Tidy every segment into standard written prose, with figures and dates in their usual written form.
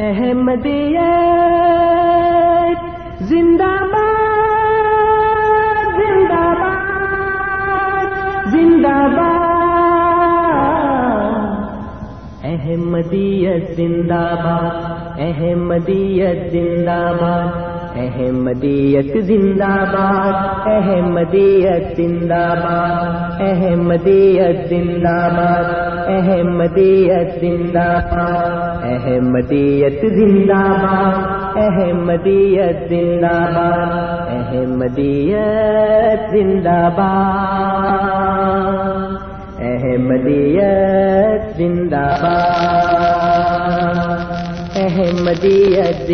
احمدیت زندہ باد زندہ باد زندہ باد احمدیت زندہ باد احمدیت زندہ باد احمدیت زندہ باد احمدیت زندہ باد احمدیت زندہ باد احمدیت زندہ باد احمدیت زندہ باد احمدیت زندہ باد احمدیت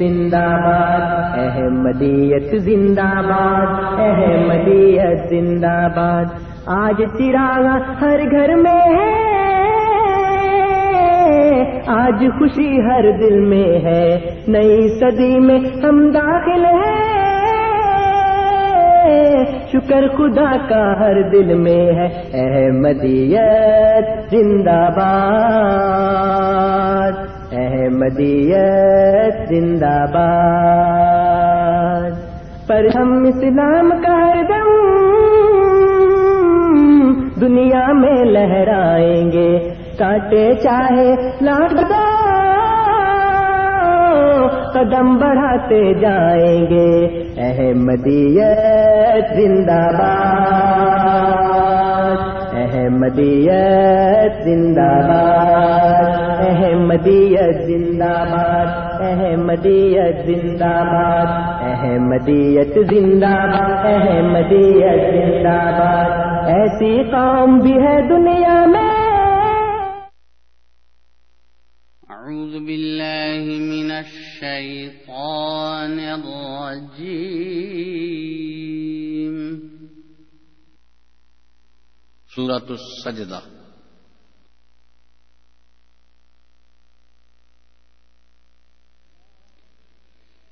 زندہ باد احمدیت زندہ باد احمدیت زندہ باد احمدیت زندہ باد احمدیت زندہ باد احمدیت زندہ باد آج چراغ ہر گھر میں ہے، آج خوشی ہر دل میں ہے، نئی صدی میں ہم داخل ہیں، شکر خدا کا ہر دل میں ہے، احمدیت زندہ باد احمدیت زندہ باد پر ہم اسلام کا ہر دم دنیا میں لہرائیں گے، کاٹے چاہے لاکھ قدم بڑھاتے جائیں گے، احمدیت زندہ باد احمدیت زندہ باد احمدیت زندہ باد احمدیت زندہ باد احمدیت زندہ باد احمدیت زندہ باد ایسی قوم بھی ہے دنیا میں. اعوذ باللہ من الشیطان الرجیم. سورۃ السجدہ.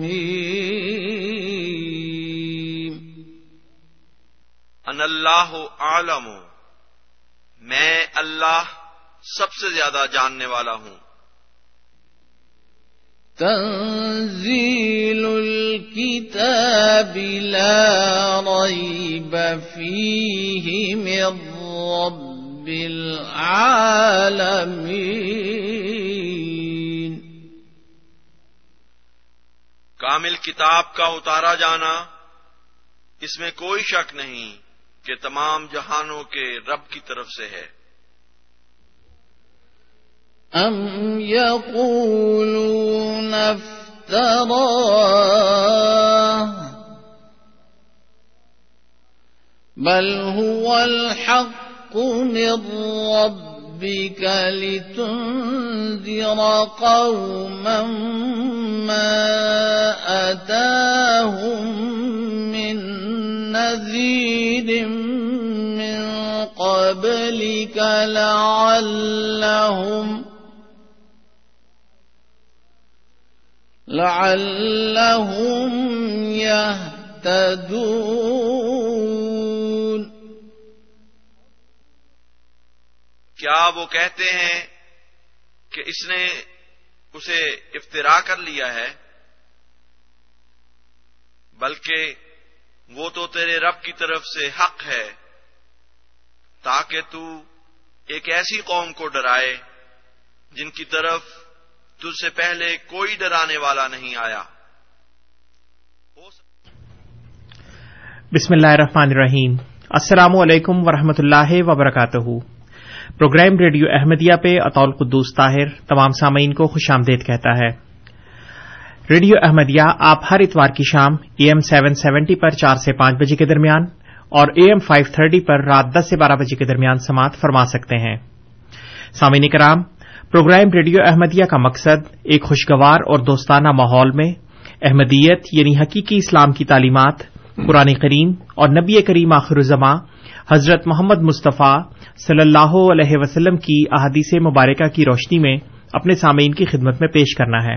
میم. ان اللہ عالم، میں اللہ سب سے زیادہ جاننے والا ہوں. تنزیل الكتاب لا ریب فیہ من رب العالمین. کامل کتاب کا اتارا جانا، اس میں کوئی شک نہیں کہ تمام جہانوں کے رب کی طرف سے ہے. أَمْ يَقُولُونَ افْتَرَاهُ بَلْ هُوَ الْحَقُّ مِنْ رَبِّكَ لِتُنْذِرَ قَوْمًا مَا أَتَاهُمْ مِنْ نَذِيرٍ مِنْ قَبْلِكَ لعلهم يهتدون. کیا وہ کہتے ہیں کہ اس نے اسے افترا کر لیا ہے؟ بلکہ وہ تو تیرے رب کی طرف سے حق ہے، تاکہ تو ایک ایسی قوم کو ڈرائے جن کی طرف تجھ سے پہلے کوئی ڈرانے والا نہیں آیا. بسم اللہ الرحمن الرحیم. السلام علیکم ورحمۃ اللہ وبرکاتہ. پروگرام ریڈیو احمدیہ پہ اطول قدوس طاہر تمام سامعین کو خوش آمدید کہتا ہے. ریڈیو احمدیہ آپ ہر اتوار کی شام اے ایم 770 پر 4 سے 5 بجے کے درمیان اور اے ایم 530 پر رات 10 سے 12 بجے کے درمیان سماعت فرما سکتے ہیں. سامعین کرام، پروگرام ریڈیو احمدیہ کا مقصد ایک خوشگوار اور دوستانہ ماحول میں احمدیت یعنی حقیقی اسلام کی تعلیمات، قرآن کریم اور نبی کریم آخر الزماں حضرت محمد مصطفیٰ صلی اللہ علیہ وسلم کی احادیث مبارکہ کی روشنی میں اپنے سامعین کی خدمت میں پیش کرنا ہے۔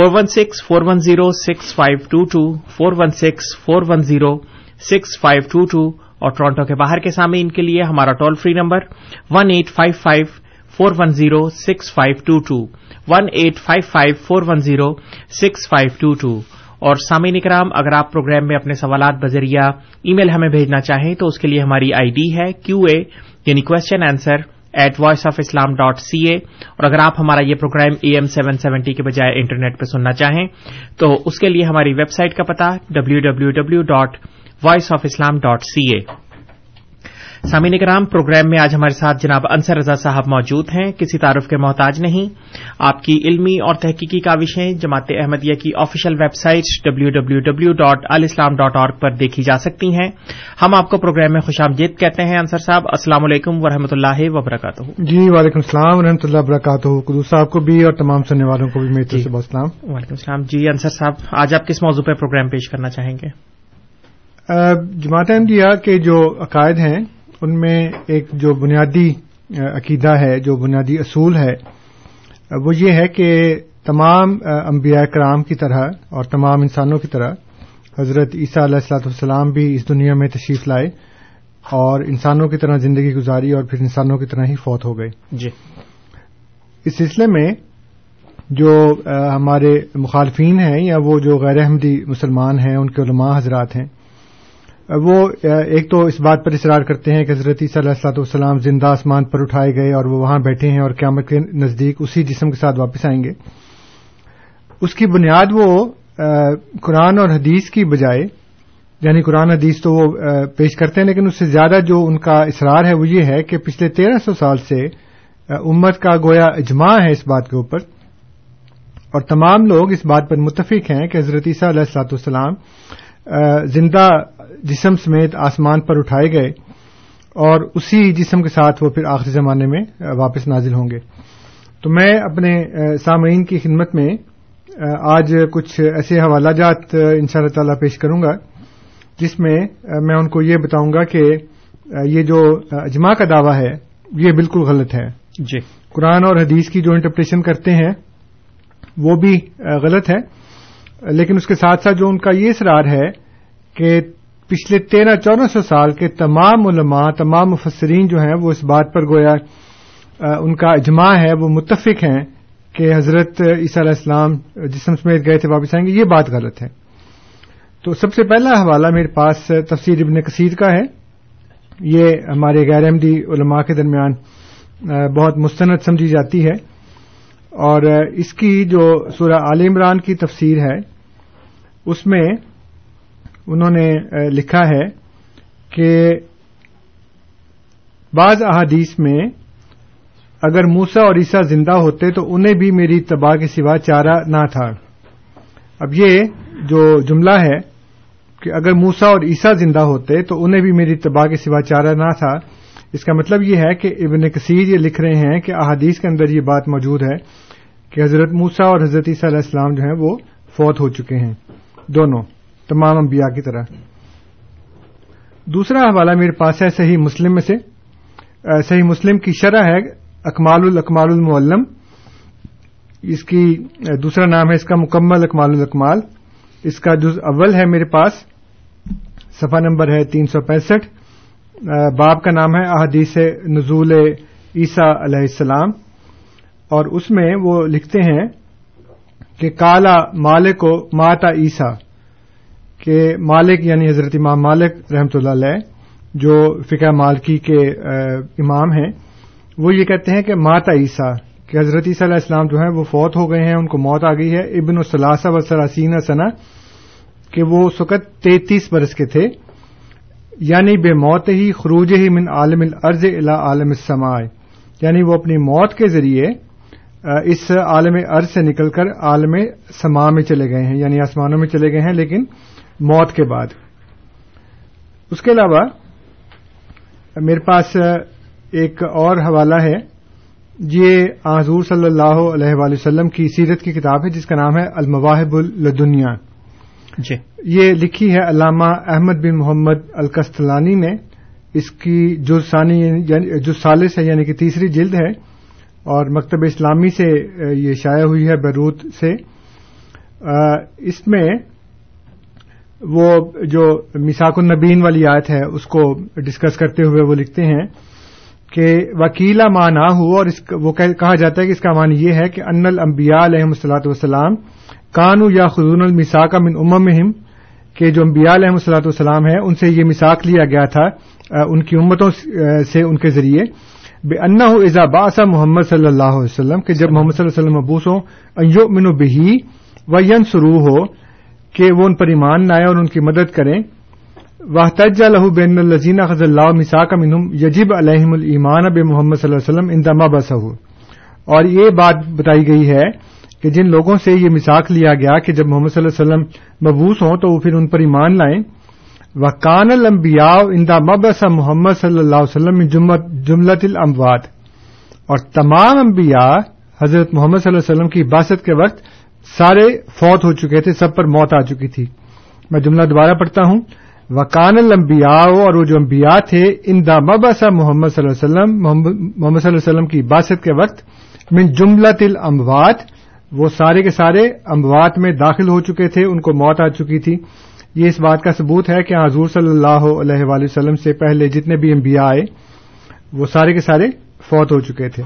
4164106522 4164106522، اور ٹورانٹو کے باہر کے سامعین کے لیے ہمارا ٹول فری نمبر 18554106522 18554106522۔ اور سامعین اکرام، اگر آپ پروگرام میں اپنے سوالات بذریعہ ای میل ہمیں بھیجنا چاہیں تو اس کے لیے ہماری آئی ڈی ہے QA یعنی کوسچن آنسر @voiceofislam.ca، اور اگر آپ ہمارا یہ پروگرام AM 770 کے بجائے انٹرنیٹ پہ سننا چاہیں تو اس کے لیے ہماری ویب سائٹ کا پتہ www.voiceofislam.ca۔ سامعین اکرام، پروگرام میں آج ہمارے ساتھ جناب انصر رضا صاحب موجود ہیں، کسی تعارف کے محتاج نہیں۔ آپ کی علمی اور تحقیقی کاوشیں جماعت احمدیہ کی آفیشیل ویب سائٹ www.alislam.org پر دیکھی جا سکتی ہیں۔ ہم آپ کو پروگرام میں خوش آمدید کہتے ہیں۔ انصر صاحب، السلام علیکم ورحمۃ اللہ وبرکاتہ۔ جی وعلیکم السلام ورحمۃ اللہ وبرکاتہ، قدوس صاحب کو بھی اور تمام سننے والوں کو بھی میری طرف سے بہت سلام۔ وعلیکم السلام۔ جی انصر صاحب، آج آپ کس موضوع پہ پروگرام پیش کرنا چاہیں گے؟ جماعت احمدیہ کے جو عقائد ہیں ان میں ایک جو بنیادی عقیدہ ہے، جو بنیادی اصول ہے، وہ یہ ہے کہ تمام انبیاء کرام کی طرح اور تمام انسانوں کی طرح حضرت عیسیٰ علیہ الصلوۃ والسلام بھی اس دنیا میں تشریف لائے اور انسانوں کی طرح زندگی گزاری اور پھر انسانوں کی طرح ہی فوت ہو گئے۔ جی، اس سلسلے میں جو ہمارے مخالفین ہیں یا وہ جو غیر احمدی مسلمان ہیں، ان کے علماء حضرات ہیں، وہ ایک تو اس بات پر اصرار کرتے ہیں کہ حضرت عیسیٰ علیہ الصلوۃ والسلام زندہ آسمان پر اٹھائے گئے اور وہ وہاں بیٹھے ہیں اور قیامت کے نزدیک اسی جسم کے ساتھ واپس آئیں گے۔ اس کی بنیاد وہ قرآن اور حدیث کی بجائے، یعنی قرآن حدیث تو وہ پیش کرتے ہیں، لیکن اس سے زیادہ جو ان کا اصرار ہے وہ یہ ہے کہ پچھلے 1300 سال سے امت کا گویا اجماع ہے اس بات کے اوپر، اور تمام لوگ اس بات پر متفق ہیں کہ حضرت عیسیٰ علیہ الصلوۃ والسلام زندہ جسم سمیت آسمان پر اٹھائے گئے اور اسی جسم کے ساتھ وہ پھر آخری زمانے میں واپس نازل ہوں گے۔ تو میں اپنے سامعین کی خدمت میں آج کچھ ایسے حوالہ جات انشاءاللہ تعالیٰ پیش کروں گا جس میں میں ان کو یہ بتاؤں گا کہ یہ جو اجماع کا دعویٰ ہے یہ بالکل غلط ہے۔ جی، قرآن اور حدیث کی جو انٹرپریٹیشن کرتے ہیں وہ بھی غلط ہے، لیکن اس کے ساتھ ساتھ جو ان کا یہ اصرار ہے کہ پچھلے 1300-1400 سال کے تمام علماء، تمام مفسرین جو ہیں وہ اس بات پر گویا ان کا اجماع ہے، وہ متفق ہیں کہ حضرت عیسیٰ علیہ السلام جسم سمیت گئے تھے، واپس آئیں گے، یہ بات غلط ہے۔ تو سب سے پہلا حوالہ میرے پاس تفسیر ابن کثیر کا ہے۔ یہ ہمارے غیر احمدی علماء کے درمیان بہت مستند سمجھی جاتی ہے، اور اس کی جو سورہ آل عمران کی تفسیر ہے اس میں انہوں نے لکھا ہے کہ بعض احادیث میں اگر موسیٰ اور عیسیٰ زندہ ہوتے تو انہیں بھی میری تباہ کے سوا چارہ نہ تھا۔ اب یہ جو جملہ ہے کہ اگر موسیٰ اور عیسیٰ زندہ ہوتے تو انہیں بھی میری تباہ کے سوا چارہ نہ تھا، اس کا مطلب یہ ہے کہ ابن کثیر یہ لکھ رہے ہیں کہ احادیث کے اندر یہ بات موجود ہے کہ حضرت موسیٰ اور حضرت عیسیٰ علیہ السلام جو ہیں وہ فوت ہو چکے ہیں، دونوں تمام انبیاء کی طرح۔ دوسرا حوالہ میرے پاس ہے صحیح مسلم میں سے۔ صحیح مسلم کی شرح ہے اکمال الاکمال المعلم، اس کی دوسرا نام ہے اس کا مکمل اکمال الاکمال، اس کا جز اول ہے میرے پاس، صفحہ نمبر ہے 365، باب کا نام ہے احادیث نزول عیسیٰ علیہ السلام، اور اس میں وہ لکھتے ہیں کہ کالا مالک و ماتا عیسیٰ، کہ مالک یعنی حضرت امام مالک رحمۃ اللہ علیہ جو فقہ مالکی کے امام ہیں، وہ یہ کہتے ہیں کہ ماتا عیسیٰ، کہ حضرت عیسیٰ علیہ السلام جو ہیں وہ فوت ہو گئے ہیں, ان کو موت آ گئی ہے. ابن الصلاح و سراسین سنہ کہ وہ اس وقت 33 برس کے تھے, یعنی بے موت ہی خروج ہی من عالم الارض الی عالم السماء, یعنی وہ اپنی موت کے ذریعے اس عالم ارض سے نکل کر عالم سما میں چلے گئے ہیں, یعنی آسمانوں میں چلے گئے ہیں لیکن موت کے بعد. اس کے علاوہ میرے پاس ایک اور حوالہ ہے, یہ حضور صلی اللہ علیہ وآلہ وسلم کی سیرت کی کتاب ہے جس کا نام ہے المواہب اللدنیہ. جی یہ لکھی ہے علامہ احمد بن محمد القستلانی نے, اس کی جو ثالث ہے یعنی کہ تیسری جلد ہے, اور مکتب اسلامی سے یہ شائع ہوئی ہے بیروت سے. اس میں وہ جو میثاق النبیین والی آیت ہے اس کو ڈسکس کرتے ہوئے وہ لکھتے ہیں کہ وکیلا ماں نہ ہو, اور وہ کہا جاتا ہے کہ اس کا معنی یہ ہے کہ ان الانبیاء علیہم الصلاۃ والسلام کانو یا خزون المساق من اممہم, کہ جو انبیاء علیہم الصلاۃ والسلام ہیں ان سے یہ مساق لیا گیا تھا ان کی امتوں سے ان کے ذریعے, بے انہ اذا باث محمد صلی اللہ علیہ وسلم, کہ جب محمد صلی اللہ علیہ وسلم مبعوث ہوں ان یؤمنوا بہ وینصروہ, ہو کہ وہ ان پر ایمان لائیں اور ان کی مدد کریں. واحتج لہ بین الذین اخذ اللہ میثاقا منہم یجب علیہم الایمان بمحمد صلی اللہ علیہ وسلم عند مبعثہ, اور یہ بات بتائی گئی ہے کہ جن لوگوں سے یہ میثاق لیا گیا کہ جب محمد صلی اللہ علیہ وسلم مبعوث ہوں تو وہ پھر ان پر ایمان لائیں. وکان الانبیاء عند مبعث محمد صلی اللہ علیہ وسلم من جملۃ الاموات, اور تمام انبیاء حضرت محمد صلی اللہ علیہ وسلم کی بعثت کے وقت سارے فوت ہو چکے تھے, سب پر موت آ چکی تھی. میں جملہ دوبارہ پڑھتا ہوں, وکان الانبیاء, اور وہ جو انبیاء تھے, عند مبعث محمد صلی اللہ علیہ وسلم, محمد صلی اللہ علیہ وسلم کی بعثت کے وقت, من جملۃ الاموات, وہ سارے کے سارے اموات میں داخل ہو چکے تھے, ان کو موت آ چکی تھی. یہ اس بات کا ثبوت ہے کہ حضور صلی اللہ علیہ وآلہ وسلم سے پہلے جتنے بھی انبیاء آئے وہ سارے کے سارے فوت ہو چکے تھے.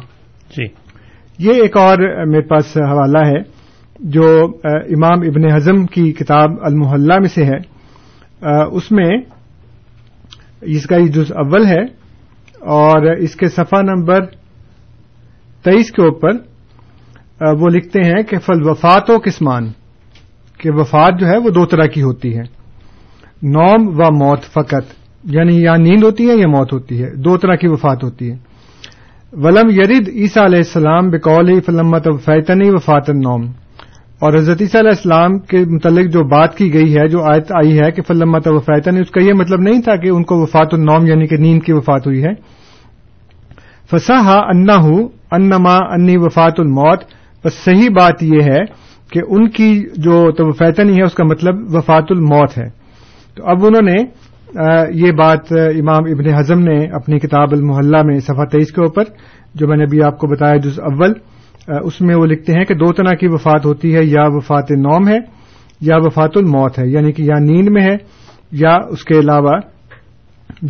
جی یہ ایک اور میرے پاس حوالہ ہے جو امام ابن حزم کی کتاب المحلہ میں سے ہے. اس میں اس کا یہ جز اول ہے اور اس کے صفحہ نمبر 23 کے اوپر وہ لکھتے ہیں کہ فل وفات و قسمان, کہ وفات جو ہے وہ دو طرح کی ہوتی ہے, نوم و موت فقط, یعنی یا نیند ہوتی ہے یا موت ہوتی ہے, دو طرح کی وفات ہوتی ہے. ولم یرد عیسیٰ علیہ السلام بقول فلما توفیتنی وفات النوم, اور حضرت عیسیٰ علیہ السلام کے متعلق جو بات کی گئی ہے, جو آیت آئی ہے کہ فلما توفیتنی, اس کا یہ مطلب نہیں تھا کہ ان کو وفات النوم یعنی کہ نیند کی وفات ہوئی ہے. فصح انہ انما انی وفات الموت, بس صحیح بات یہ ہے کہ ان کی جو توفیتنی ہے اس کا مطلب وفات الموت ہے. تو اب انہوں نے یہ بات امام ابن حزم نے اپنی کتاب المحلہ میں صفحہ 23 کے اوپر, جو میں نے ابھی آپ کو بتایا جز اول, اس میں وہ لکھتے ہیں کہ دو طرح کی وفات ہوتی ہے, یا وفات نوم ہے یا وفات الموت ہے, یعنی کہ یا نیند میں ہے یا اس کے علاوہ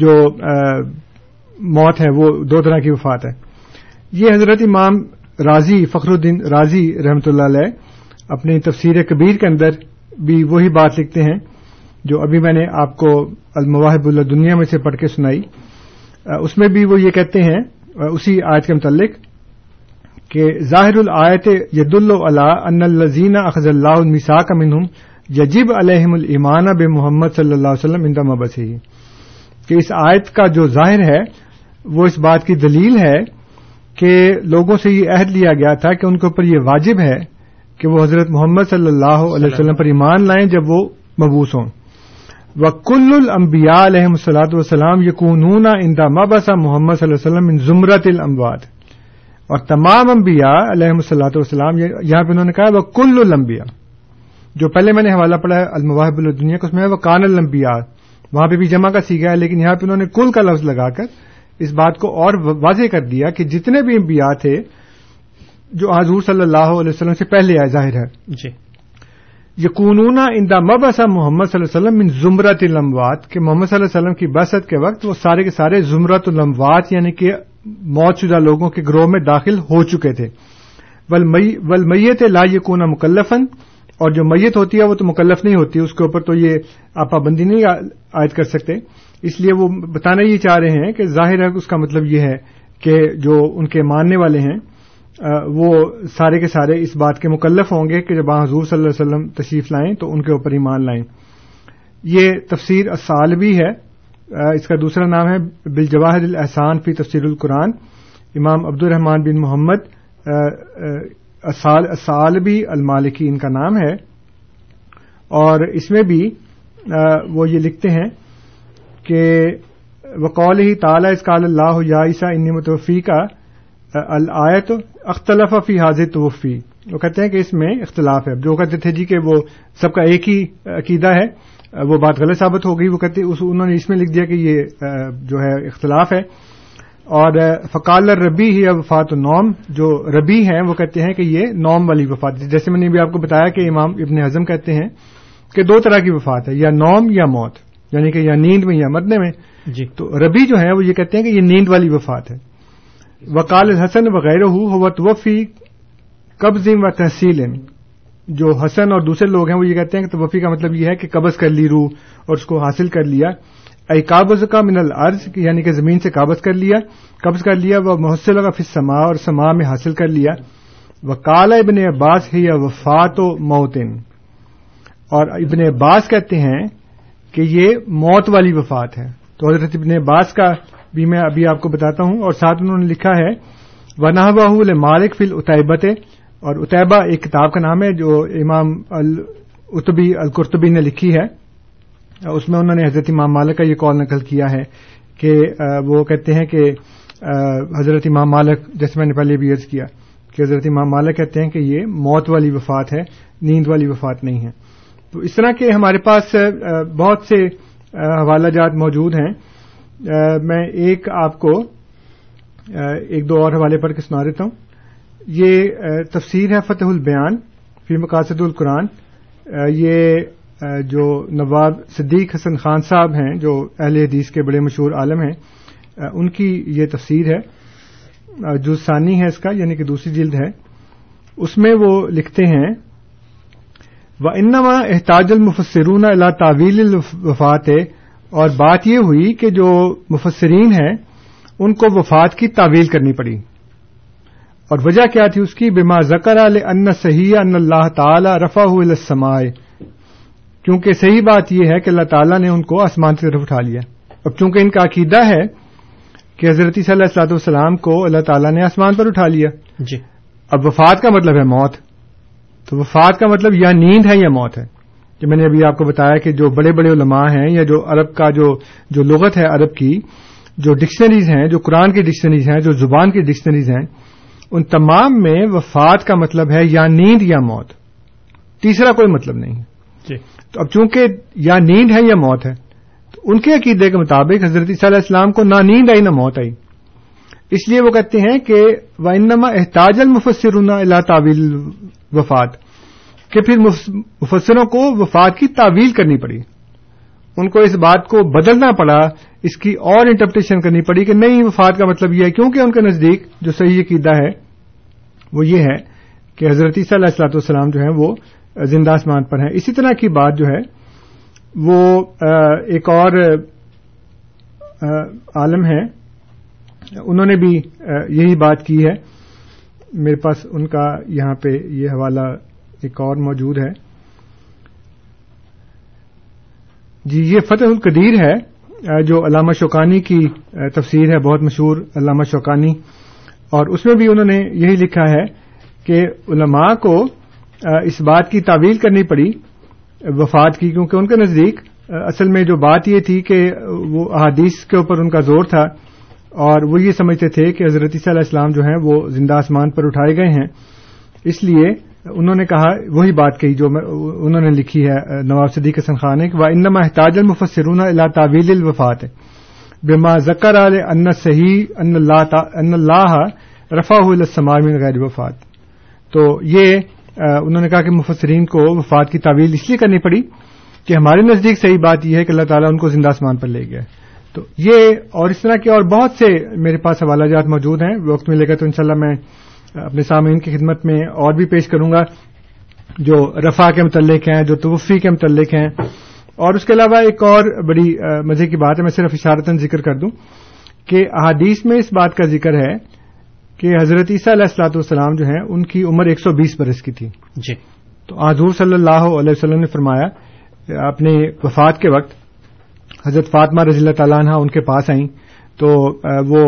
جو موت ہے, وہ دو طرح کی وفات ہے. یہ حضرت امام رازی فخر الدین رازی رحمۃ اللہ علیہ اپنی تفسیر کبیر کے اندر بھی وہی بات لکھتے ہیں جو ابھی میں نے آپ کو المواہب اللدنیہ میں سے پڑھ کے سنائی. اس میں بھی وہ یہ کہتے ہیں اسی آیت کے متعلق کہ ظاہر الآیت یدل علی ان الذین اخذ اللہ المیثاق منہم یجب علیہم الایمان بمحمد صلی اللہ علیہ وسلم عند مبعثہ, کہ اس آیت کا جو ظاہر ہے وہ اس بات کی دلیل ہے کہ لوگوں سے یہ عہد لیا گیا تھا کہ ان کے اوپر یہ واجب ہے کہ وہ حضرت محمد صلی اللہ علیہ وسلم پر ایمان لائیں جب وہ مبعوث ہوں. وَكُلُّ الْأَنْبِيَاءِ عَلَيْهِمُ الصَّلَاةُ وَالسَّلَامُ يَكُونُونَ عِنْدَ مَبْعَثِ مُحَمَّدٍ صلی اللہ علیہ وسلم مِنْ زُمْرَةِ الْأَمْوَاتِ, اور تمام انبیاء علیہم الصلاۃ والسلام, یہاں پہ انہوں نے کہا وَكُلُّ الْأَنْبِيَاءِ, جو پہلے میں نے حوالہ پڑھا ہے المواہب اللدنیہ کا, اس میں وَكَانَ الْأَنْبِيَاءِ, وہاں پہ بھی جمع کا سیگا ہے, لیکن یہاں پہ انہوں نے کل کا لفظ لگا کر اس بات کو اور واضح کر دیا کہ جتنے بھی انبیاء تھے جو حضور صلی اللہ علیہ وسلم سے پہلے آئے, ظاہر ہے جی, یقونون عند مبعث محمد صلی اللہ علیہ وسلم من زمرۃ الاموات, کہ محمد صلی اللہ علیہ وسلم کی بعثت کے وقت وہ سارے کے سارے زمرۃ الاموات یعنی کہ موت شدہ لوگوں کے گروہ میں داخل ہو چکے تھے. والمیت لا یکون مکلفاً, اور جو میت ہوتی ہے وہ تو مکلف نہیں ہوتی, اس کے اوپر تو یہ آپ پابندی نہیں عائد کر سکتے. اس لیے وہ بتانا یہ چاہ رہے ہیں کہ ظاہر ہے اس کا مطلب یہ ہے کہ جو ان کے ماننے والے ہیں وہ سارے کے سارے اس بات کے مکلف ہوں گے کہ جب حضور صلی اللہ علیہ وسلم تشریف لائیں تو ان کے اوپر ایمان لائیں. یہ تفسیر الثعلبی ہے, اس کا دوسرا نام ہے بالجواہر الاحسان فی تفسیر القرآن, امام عبد الرحمن بن محمد الثعلبی المالکی ان کا نام ہے. اور اس میں بھی وہ یہ لکھتے ہیں کہ وقولہ تعالیٰ اذ قال اللہ یا عیسیٰ انی متوفیک الآیت اختلف فی حاضر توفی, وہ کہتے ہیں کہ اس میں اختلاف ہے. جو کہتے تھے جی کہ وہ سب کا ایک ہی عقیدہ ہے, وہ بات غلط ثابت ہو گئی. وہ کہتے انہوں نے اس میں لکھ دیا کہ یہ جو ہے اختلاف ہے. اور فقال الربی ہی وفات النوم, جو ربی ہیں وہ کہتے ہیں کہ یہ نوم والی وفات, جیسے میں نے بھی آپ کو بتایا کہ امام ابن حزم کہتے ہیں کہ دو طرح کی وفات ہے, یا نوم یا موت, یعنی کہ یا نیند میں یا مرنے میں جی. تو ربی جو ہیں وہ یہ کہتے ہیں کہ یہ نیند والی وفات ہے. وقال حسن وغیرہ ہو توفی قبض و تحصیل, جو حسن اور دوسرے لوگ ہیں وہ یہ کہتے ہیں کہ توفی کا مطلب یہ ہے کہ قبض کر لی روح اور اس کو حاصل کر لیا. اے قابض کا من الارض, یعنی کہ زمین سے قبض کر لیا. وہ محصل کا فی السماء, اور سما میں حاصل کر لیا. وقال ابن عباس ہی وفات و موتن, اور ابن عباس کہتے ہیں کہ یہ موت والی وفات ہے. تو حضرت ابن عباس کا بھی میں ابھی آپ کو بتاتا ہوں. اور ساتھ انہوں نے لکھا ہے ونحوہ لمالک فی العتیبۃ, اور عتیبہ ایک کتاب کا نام ہے جو امام القرطبی نے لکھی ہے. اس میں انہوں نے حضرت امام مالک کا یہ قول نقل کیا ہے کہ وہ کہتے ہیں کہ حضرت امام مالک, جیسے میں نے پہلے بھی عرض کیا کہ حضرت امام مالک کہتے ہیں کہ یہ موت والی وفات ہے, نیند والی وفات نہیں ہے. تو اس طرح کے ہمارے پاس بہت سے حوالہ جات موجود ہیں. میں ایک آپ کو ایک دو اور حوالے پڑھ کے سنا دیتا ہوں. یہ تفسیر ہے فتح البیان فی مقاصد القرآن, یہ جو نواب صدیق حسن خان صاحب ہیں جو اہل حدیث کے بڑے مشہور عالم ہیں, ان کی یہ تفسیر ہے. جزء ثانی ہے اس کا, یعنی کہ دوسری جلد ہے. اس میں وہ لکھتے ہیں وَإِنَّمَا احتاج الْمُفَسِّرُونَ إِلَىٰ تَعْوِيلِ الْوَفَاتِ, اور بات یہ ہوئی کہ جو مفسرین ہیں ان کو وفات کی تعویل کرنی پڑی. اور وجہ کیا تھی اس کی؟ بما ذکر لأن صحیح ان اللہ تعالی رفعہ الی السماء, کیونکہ صحیح بات یہ ہے کہ اللہ تعالی نے ان کو آسمان کی طرف اٹھا لیا. اب چونکہ ان کا عقیدہ ہے کہ حضرت صلی اللہ علیہ وسلم کو اللہ تعالی نے آسمان پر اٹھا لیا جی. اب وفات کا مطلب ہے موت, تو وفات کا مطلب یا نیند ہے یا موت ہے. جو میں نے ابھی آپ کو بتایا کہ جو بڑے بڑے علماء ہیں, یا جو عرب کا جو لغت ہے, عرب کی جو ڈکشنریز ہیں, جو قرآن کی ڈکشنریز ہیں, جو زبان کی ڈکشنریز ہیں, ان تمام میں وفات کا مطلب ہے یا نیند یا موت, تیسرا کوئی مطلب نہیں ہے جی. تو اب چونکہ یا نیند ہے یا موت ہے, تو ان کے عقیدے کے مطابق حضرت صلی اللہ علیہ وسلم کو نہ نیند آئی نہ موت آئی. اس لیے وہ کہتے ہیں کہ وَإِنَّمَا احتاج الْمُفَسِّرُونَ إِلَىٰ تَعْوِيلِ الْوَفَاتِ, کہ پھر مفسروں کو وفات کی تعویل کرنی پڑی, ان کو اس بات کو بدلنا پڑا, اس کی اور انٹرپریٹیشن کرنی پڑی کہ نہیں وفات کا مطلب یہ ہے. کیونکہ ان کے نزدیک جو صحیح عقیدہ ہے وہ یہ ہے کہ حضرت صلی اللہ علیہ وسلم جو ہیں وہ زندہ آسمان پر ہیں. اسی طرح کی بات جو ہے وہ ایک اور عالم ہے, انہوں نے بھی یہی بات کی ہے. میرے پاس ان کا یہاں پہ یہ حوالہ ایک اور موجود ہے جی. یہ فتح القدیر ہے جو علامہ شوکانی کی تفسیر ہے, بہت مشہور علامہ شوکانی. اور اس میں بھی انہوں نے یہی لکھا ہے کہ علماء کو اس بات کی تعویل کرنی پڑی وفات کی, کیونکہ ان کے نزدیک اصل میں جو بات یہ تھی کہ وہ احادیث کے اوپر ان کا زور تھا, اور وہ یہ سمجھتے تھے کہ حضرت صلی اللہ علیہ وسلم جو ہیں وہ زندہ آسمان پر اٹھائے گئے ہیں. اس لیے انہوں نے کہا, وہی بات کہی جو انہوں نے لکھی ہے نواب صدیق حسن خان نے, وَإِنَّمَا احْتَاجَ الْمُفَسِّرُونَ إِلَىٰ تَعْوِيلِ الْوَفَاتِ بِمَا ذَكَرَ لِأَنَّ صَحِيحَ أَنَّ اللَّهَ رَفَعَهُ إِلَى السَّمَاءِ مِنْ غَيْرِ وَفَاتِ. تو یہ انہوں نے کہا کہ مفسرین کو وفات کی تعویل اس لیے کرنی پڑی کہ ہمارے نزدیک صحیح بات یہ ہے کہ اللہ تعالیٰ ان کو زندہ آسمان پر لے گیا. تو یہ اور اس طرح کے اور بہت سے میرے پاس حوالہ جات موجود ہیں. وقت ملے گا تو انشاءاللہ میں اپنے سامعین کی خدمت میں اور بھی پیش کروں گا, جو رفع کے متعلق ہیں, جو توفی کے متعلق ہیں. اور اس کے علاوہ ایک اور بڑی مزے کی بات ہے, میں صرف اشارتاً ذکر کر دوں کہ احادیث میں اس بات کا ذکر ہے کہ حضرت عیسیٰ علیہ الصلوۃ والسلام جو ہیں ان کی عمر 120 برس کی تھی جی. تو حضور صلی اللہ علیہ وسلم نے فرمایا اپنے وفات کے وقت حضرت فاطمہ رضی اللہ تعالیٰ عنہ ان کے پاس آئیں تو وہ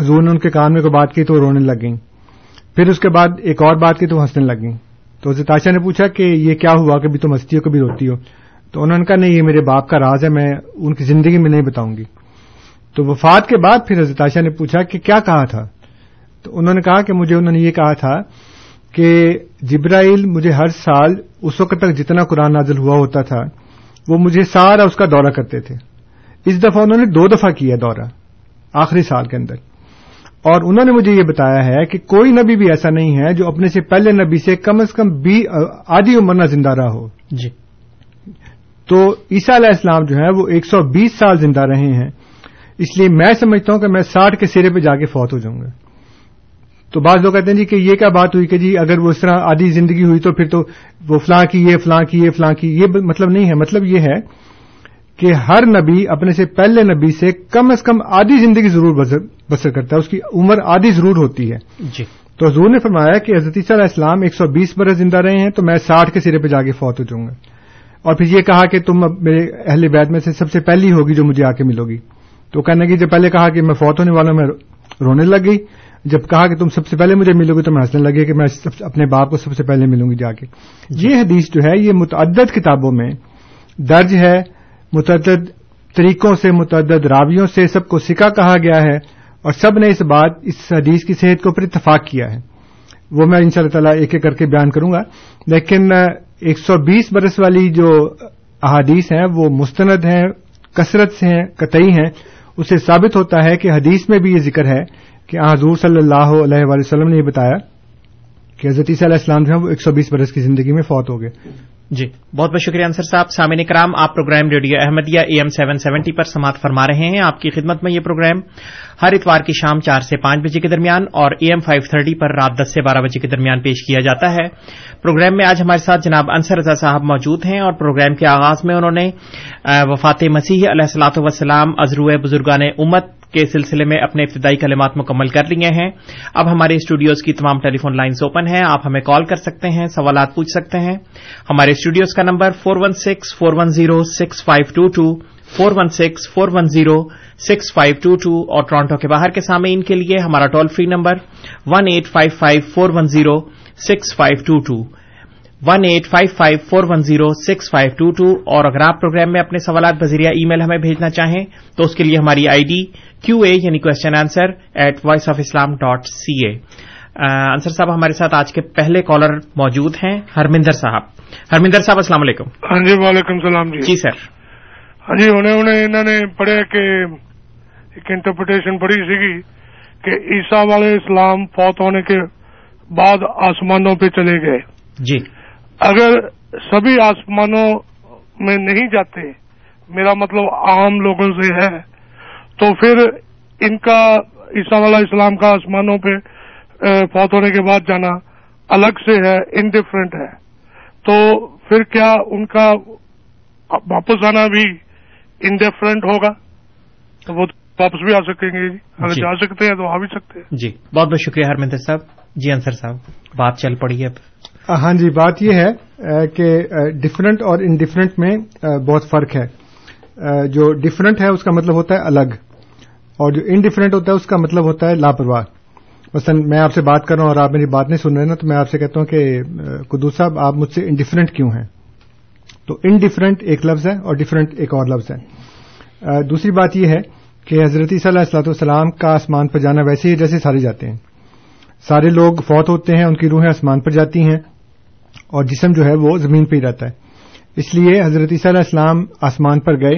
حضور نے ان کے کان میں کوئی بات کی تو رونے لگ گئیں, پھر اس کے بعد ایک اور بات کی تو ہنسنے لگ گئیں. تو حضرت عائشہ نے پوچھا کہ یہ کیا ہوا, کبھی تم ہنستی ہو کبھی روتی ہو؟ تو انہوں نے کہا نہیں, یہ میرے باپ کا راز ہے, میں ان کی زندگی میں نہیں بتاؤں گی. تو وفات کے بعد پھر حضرت عائشہ نے پوچھا کہ کیا کہا تھا؟ تو انہوں نے کہا کہ مجھے انہوں نے یہ کہا تھا کہ جبرائیل مجھے ہر سال اس وقت تک جتنا قرآن نازل ہوا ہوتا تھا وہ مجھے سارا اس کا دورہ کرتے تھے. اس دفعہ انہوں نے 2 دفعہ کیا دورہ آخری سال کے اندر, اور انہوں نے مجھے یہ بتایا ہے کہ کوئی نبی بھی ایسا نہیں ہے جو اپنے سے پہلے نبی سے کم از کم آدھی عمر نہ زندہ رہا ہو جی. تو عیسیٰ علیہ السلام جو ہے وہ 120 سال زندہ رہے ہیں, اس لیے میں سمجھتا ہوں کہ میں 60 کے سرے پہ جا کے فوت ہو جاؤں گا. تو بعض لوگ کہتے ہیں جی کہ یہ کیا بات ہوئی کہ جی اگر وہ اس طرح آدھی زندگی ہوئی تو پھر تو وہ فلاں کی یہ فلاں کی یہ فلاں کی, یہ مطلب نہیں ہے. مطلب یہ ہے کہ ہر نبی اپنے سے پہلے نبی سے کم از کم آدھی زندگی ضرور بسر کرتا ہے, اس کی عمر آدھی ضرور ہوتی ہے جی. تو حضور نے فرمایا کہ حضرت عیسیٰ علیہ السلام 120 برس زندہ رہے ہیں تو میں 60 کے سرے پہ جا کے فوت ہو جاؤں گا. اور پھر یہ کہا کہ تم اب میرے اہل بیت میں سے سب سے پہلی ہوگی جو مجھے آ کے ملو گی. تو کہنے کی جب پہلے کہا کہ میں فوت ہونے والا ہوں میں رونے لگ گئی, جب کہا کہ تم سب سے پہلے مجھے ملو گے تو میں ہنسنے لگی کہ میں اپنے باپ کو سب سے پہلے ملوں گی جا کے. یہ حدیث جو ہے یہ متعدد کتابوں میں درج ہے, متعدد طریقوں سے متعدد راویوں سے سب کو سکہ کہا گیا ہے, اور سب نے اس حدیث کی صحت کے اوپر اتفاق کیا ہے. وہ میں انشاءاللہ تعالی ایک ایک کر کے بیان کروں گا, لیکن 120 برس والی جو احادیث ہیں وہ مستند ہیں, کثرت سے ہیں, قطعی ہیں. اس سے ثابت ہوتا ہے کہ حدیث میں بھی یہ ذکر ہے کہ حضور صلی اللہ علیہ وآلہ وسلم نے یہ بتایا کہ حضرت عیسیٰ علیہ السلام جو ہیں وہ 120 برس کی زندگی میں فوت ہو گئے جی. بہت بہت شکریہ انصر صاحب. سامعین کرام, آپ پروگرام ریڈیو احمدیہ AM 770 پر سماعت فرما رہے ہیں. آپ کی خدمت میں یہ پروگرام ہر اتوار کی شام 4 سے 5 بجے کے درمیان اور AM 530 پر رات 10 سے 12 بجے کے درمیان پیش کیا جاتا ہے. پروگرام میں آج ہمارے ساتھ جناب انصر رضا صاحب موجود ہیں, اور پروگرام کے آغاز میں انہوں نے وفات مسیح علیہ الصلوۃ والسلام عزروئے بزرگان امت کے سلسلے میں اپنے ابتدائی کلمات مکمل کر لیے ہیں. اب ہمارے اسٹوڈیوز کی تمام ٹیلی فون لائنز اوپن ہیں, آپ ہمیں کال کر سکتے ہیں, سوالات پوچھ سکتے ہیں. ہمارے اسٹوڈیوز کا نمبر 416-410-6522, 416-410-6522, اور ٹورانٹو کے باہر کے سامعین کے لیے ہمارا ٹول فری نمبر 18554106522, 18554106522. اور اگر آپ پروگرام میں اپنے سوالات بذریعہ ای میل ہمیں بھیجنا چاہیں تو اس کے لیے ہماری ID QA یعنی کوسچن آنسر @voiceofislam.ca. انصر صاحب, ہمارے ساتھ آج کے پہلے کالر موجود ہیں ہرمندر صاحب. السلام علیکم. ہاں جی وعلیکم السلام جی سر. ہاں جی انہوں نے پڑھے کہ ایک انٹرپریٹیشن پڑھی سی کہ عیسیٰ والے اسلام فوت ہونے کے بعد آسمانوں پہ چلے گئے جی. اگر سبھی آسمانوں میں نہیں جاتے, میرا مطلب عام لوگوں سے ہے, تو پھر ان کا عیسیٰ والا اسلام کا آسمانوں پہ فوت ہونے کے بعد جانا الگ سے ہے, انڈیفرنٹ ہے. تو پھر کیا ان کا واپس آنا بھی انڈیفرنٹ ہوگا؟ تو وہ واپس بھی آ سکیں گے جی, اگر جا سکتے ہیں تو آ بھی سکتے ہیں جی. بہت بہت شکریہ ہرمندر صاحب جی. انصر صاحب, بات چل پڑی ہے. ہاں جی, بات یہ ہے کہ ڈفرنٹ اور انڈیفرنٹ میں بہت فرق ہے. جو ڈفرنٹ ہے اس کا مطلب ہوتا ہے الگ, اور جو انڈیفرنٹ ہوتا ہے اس کا مطلب ہوتا ہے لاپرواہ. مثلا میں آپ سے بات کر رہا ہوں اور آپ میری بات نہیں سن رہے نا, تو میں آپ سے کہتا ہوں کہ قدوس صاحب آپ مجھ سے انڈیفرنٹ کیوں ہیں؟ تو انڈیفرنٹ ایک لفظ ہے اور ڈفرنٹ ایک اور لفظ ہے. دوسری بات یہ ہے کہ حضرت عیسیٰ علیہ السلام کا آسمان پر جانا ویسے ہی جیسے سارے جاتے ہیں, سارے لوگ فوت ہوتے ہیں, ان کی روحیں آسمان پر جاتی ہیں اور جسم جو ہے وہ زمین پہ ہی رہتا ہے. اس لیے حضرت عیسیٰ علیہ السلام آسمان پر گئے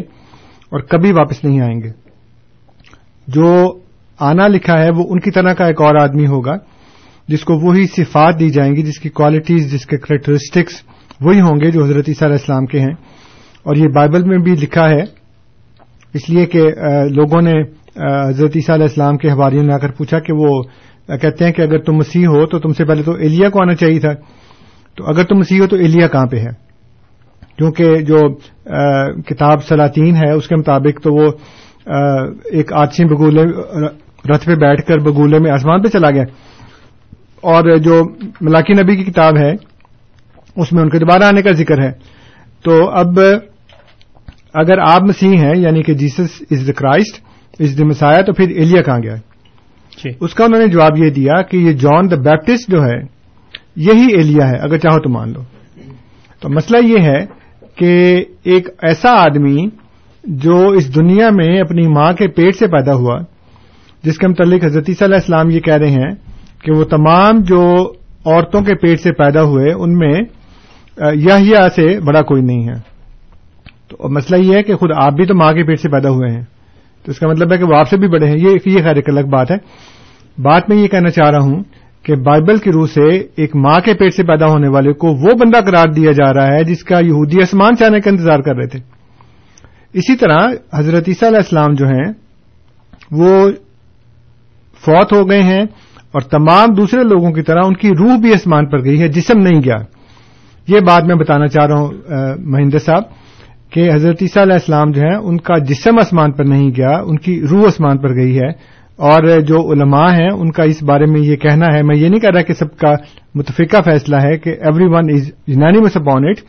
اور کبھی واپس نہیں آئیں گے. جو آنا لکھا ہے وہ ان کی طرح کا ایک اور آدمی ہوگا جس کو وہی صفات دی جائیں گی, جس کی کوالٹیز, جس کے کریکٹرسٹکس وہی ہوں گے جو حضرت عیسیٰ علیہ السلام کے ہیں. اور یہ بائبل میں بھی لکھا ہے, اس لیے کہ لوگوں نے حضرت عیسیٰ علیہ السلام کے حواریوں نے آ کر پوچھا کہ وہ کہتے ہیں کہ اگر تم مسیح ہو تو تم سے پہلے تو ایلیا کو آنا چاہیے تھا, تو اگر تم مسیح ہو تو ایلیا کہاں پہ ہے؟ کیونکہ جو کتاب سلاطین ہے اس کے مطابق تو وہ ایک آتشین بگولے رتھ پہ بیٹھ کر بگولے میں آسمان پہ چلا گیا. اور جو ملاکی نبی کی کتاب ہے اس میں ان کے دوبارہ آنے کا ذکر ہے. تو اب اگر آپ مسیح ہیں یعنی کہ جیسس از دا کرائسٹ از دا مسیح, تو پھر ایلیا کہاں گیا ہے؟ اس کا انہوں نے جواب یہ دیا کہ یہ جان دا بیپٹسٹ جو ہے یہی ایلیا ہے, اگر چاہو تو مان لو. تو مسئلہ یہ ہے کہ ایک ایسا آدمی جو اس دنیا میں اپنی ماں کے پیٹ سے پیدا ہوا, جس کے متعلق حضرت عیسیٰ علیہ السلام یہ کہہ رہے ہیں کہ وہ تمام جو عورتوں کے پیٹ سے پیدا ہوئے ان میں یحییٰ سے بڑا کوئی نہیں ہے. تو مسئلہ یہ ہے کہ خود آپ بھی تو ماں کے پیٹ سے پیدا ہوئے ہیں, تو اس کا مطلب ہے کہ وہ آپ سے بھی بڑے ہیں. یہ خیر ایک الگ بات ہے. بات میں یہ کہنا چاہ رہا ہوں کہ بائبل کی روح سے ایک ماں کے پیٹ سے پیدا ہونے والے کو وہ بندہ قرار دیا جا رہا ہے جس کا یہودی آسمان چاہنے کا انتظار کر رہے تھے. اسی طرح حضرت عیسیٰ علیہ السلام جو ہیں وہ فوت ہو گئے ہیں, اور تمام دوسرے لوگوں کی طرح ان کی روح بھی آسمان پر گئی ہے, جسم نہیں گیا. یہ بات میں بتانا چاہ رہا ہوں مہندر صاحب کہ حضرت عیسیٰ علیہ السلام جو ہیں ان کا جسم آسمان پر نہیں گیا, ان کی روح آسمان پر گئی ہے. اور جو علماء ہیں ان کا اس بارے میں یہ کہنا ہے, میں یہ نہیں کہہ رہا کہ سب کا متفقہ فیصلہ ہے کہ every one is unanimous upon it,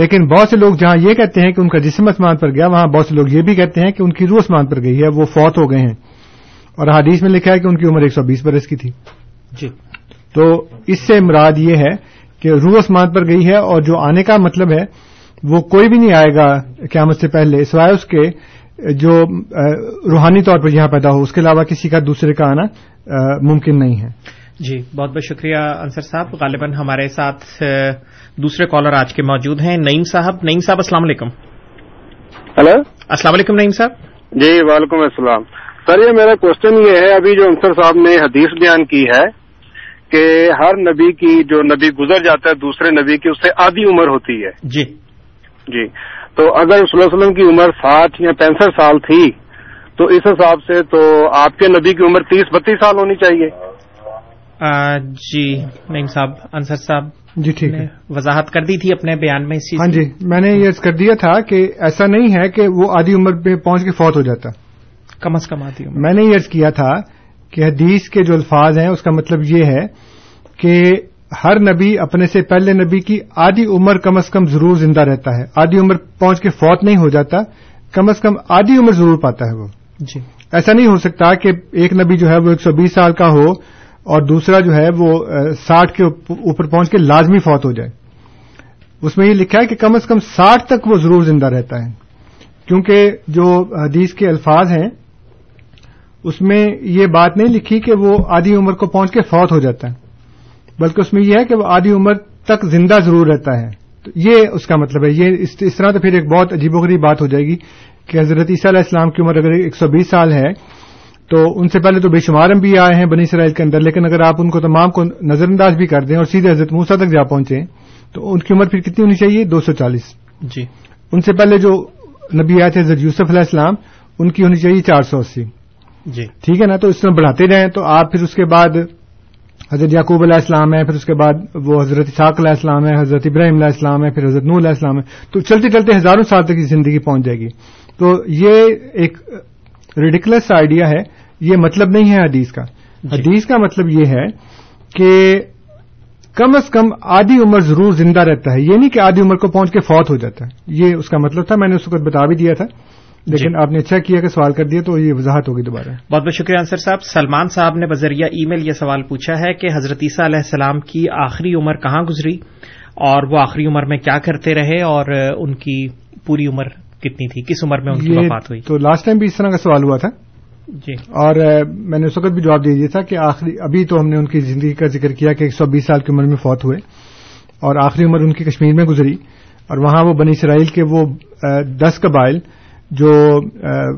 لیکن بہت سے لوگ جہاں یہ کہتے ہیں کہ ان کا جسم آسمان پر گیا, وہاں بہت سے لوگ یہ بھی کہتے ہیں کہ ان کی روح آسمان پر گئی ہے, وہ فوت ہو گئے ہیں. اور حدیث میں لکھا ہے کہ ان کی عمر 120 برس کی تھی جی. تو اس سے مراد یہ ہے کہ روح آسمان پر گئی ہے, اور جو آنے کا مطلب ہے وہ کوئی بھی نہیں آئے گا قیامت سے پہلے سوائے اس کے جو روحانی طور پر یہاں پیدا ہو, اس کے علاوہ کسی کا دوسرے کا آنا ممکن نہیں ہے. جی بہت بہت شکریہ انصر صاحب. غالباً ہمارے ساتھ دوسرے کالر آج کے موجود ہیں, نعیم صاحب. نعیم صاحب السلام علیکم. ہلو السلام علیکم نعیم صاحب. جی وعلیکم السلام سر. یہ میرا کوشچن یہ ہے, ابھی جو انصر صاحب نے حدیث بیان کی ہے کہ ہر نبی کی جو نبی گزر جاتا ہے دوسرے نبی کی اس سے آدھی عمر ہوتی ہے جی جی, تو اگر صلی اللہ علیہ وسلم کی عمر 60 یا 65 سال تھی تو اس حساب سے تو آپ کے نبی کی عمر 30-32 سال ہونی چاہیے. جی نعیم صاحب, انصر صاحب جی ٹھیک ہے, وضاحت کر دی تھی اپنے بیان میں. ہاں جی میں نے یہ کر دیا تھا کہ ایسا نہیں ہے کہ وہ آدھی عمر پہ پہنچ کے فوت ہو جاتا, کم از کم آتی ہوں. میں نے یہ عرض کیا تھا کہ حدیث کے جو الفاظ ہیں اس کا مطلب یہ ہے کہ ہر نبی اپنے سے پہلے نبی کی آدھی عمر کم از کم ضرور زندہ رہتا ہے, آدھی عمر پہنچ کے فوت نہیں ہو جاتا, کم از کم آدھی عمر ضرور پاتا ہے وہ جی. ایسا نہیں ہو سکتا کہ ایک نبی جو ہے وہ 120 سال کا ہو اور دوسرا جو ہے وہ 60 کے اوپر پہنچ کے لازمی فوت ہو جائے. اس میں یہ لکھا ہے کہ کم از کم 60 تک وہ ضرور زندہ رہتا ہے, کیونکہ جو حدیث کے الفاظ ہیں اس میں یہ بات نہیں لکھی کہ وہ آدھی عمر کو پہنچ کے فوت ہو جاتا ہے, بلکہ اس میں یہ ہے کہ وہ آدھی عمر تک زندہ ضرور رہتا ہے. تو یہ اس کا مطلب ہے. یہ اس طرح تو پھر ایک بہت عجیب و غریب بات ہو جائے گی کہ حضرت عیسیٰ علیہ السلام کی عمر اگر 120 سال ہے تو ان سے پہلے تو بے شمار انبیاء آئے ہیں بنی اسرائیل کے اندر, لیکن اگر آپ ان کو تمام کو نظر انداز بھی کر دیں اور سیدھے حضرت موسیٰ تک جا پہنچیں تو ان کی عمر پھر کتنی ہونی چاہیے؟ 240 جی. ان سے پہلے جو نبی آئے تھے حضرت یوسف علیہ السلام, ان کی ہونی چاہیے 480 جی, ٹھیک ہے نا. تو اس طرح بڑھاتے رہیں تو آپ پھر اس کے بعد حضرت یعقوب علیہ السلام ہے, پھر اس کے بعد وہ حضرت اسحاق علیہ السلام ہے, حضرت ابراہیم علیہ السلام ہے, پھر حضرت نوح علیہ السلام ہے, تو چلتے چلتے ہزاروں سال تک کی زندگی پہنچ جائے گی. تو یہ ایک ریڈیکلس آئیڈیا ہے, یہ مطلب نہیں ہے حدیث کا. حدیث کا مطلب یہ ہے کہ کم از کم آدھی عمر ضرور زندہ رہتا ہے, یہ نہیں کہ آدھی عمر کو پہنچ کے فوت ہو جاتا ہے. یہ اس کا مطلب تھا, میں نے اس وقت بتا بھی دیا تھا, لیکن آپ نے اچھا کیا کہ سوال کر دیا, تو یہ وضاحت ہوگی دوبارہ. بہت بہت شکریہ انصر صاحب. سلمان صاحب نے بذریعہ ای میل یہ سوال پوچھا ہے کہ حضرت عیسیٰ علیہ السلام کی آخری عمر کہاں گزری, اور وہ آخری عمر میں کیا کرتے رہے, اور ان کی پوری عمر کتنی تھی, کس عمر میں ان کی وفات ہوئی؟ تو لاسٹ ٹائم بھی اس طرح کا سوال ہوا تھا جی, اور میں نے اس وقت بھی جواب دے دیا تھا کہ آخری, ابھی تو ہم نے ان کی زندگی کا ذکر کیا کہ 120 سال کی عمر میں فوت ہوئے, اور آخری عمر ان کی کشمیر میں گزری, اور وہاں وہ بنی اسرائیل کے وہ 10 قبائل جو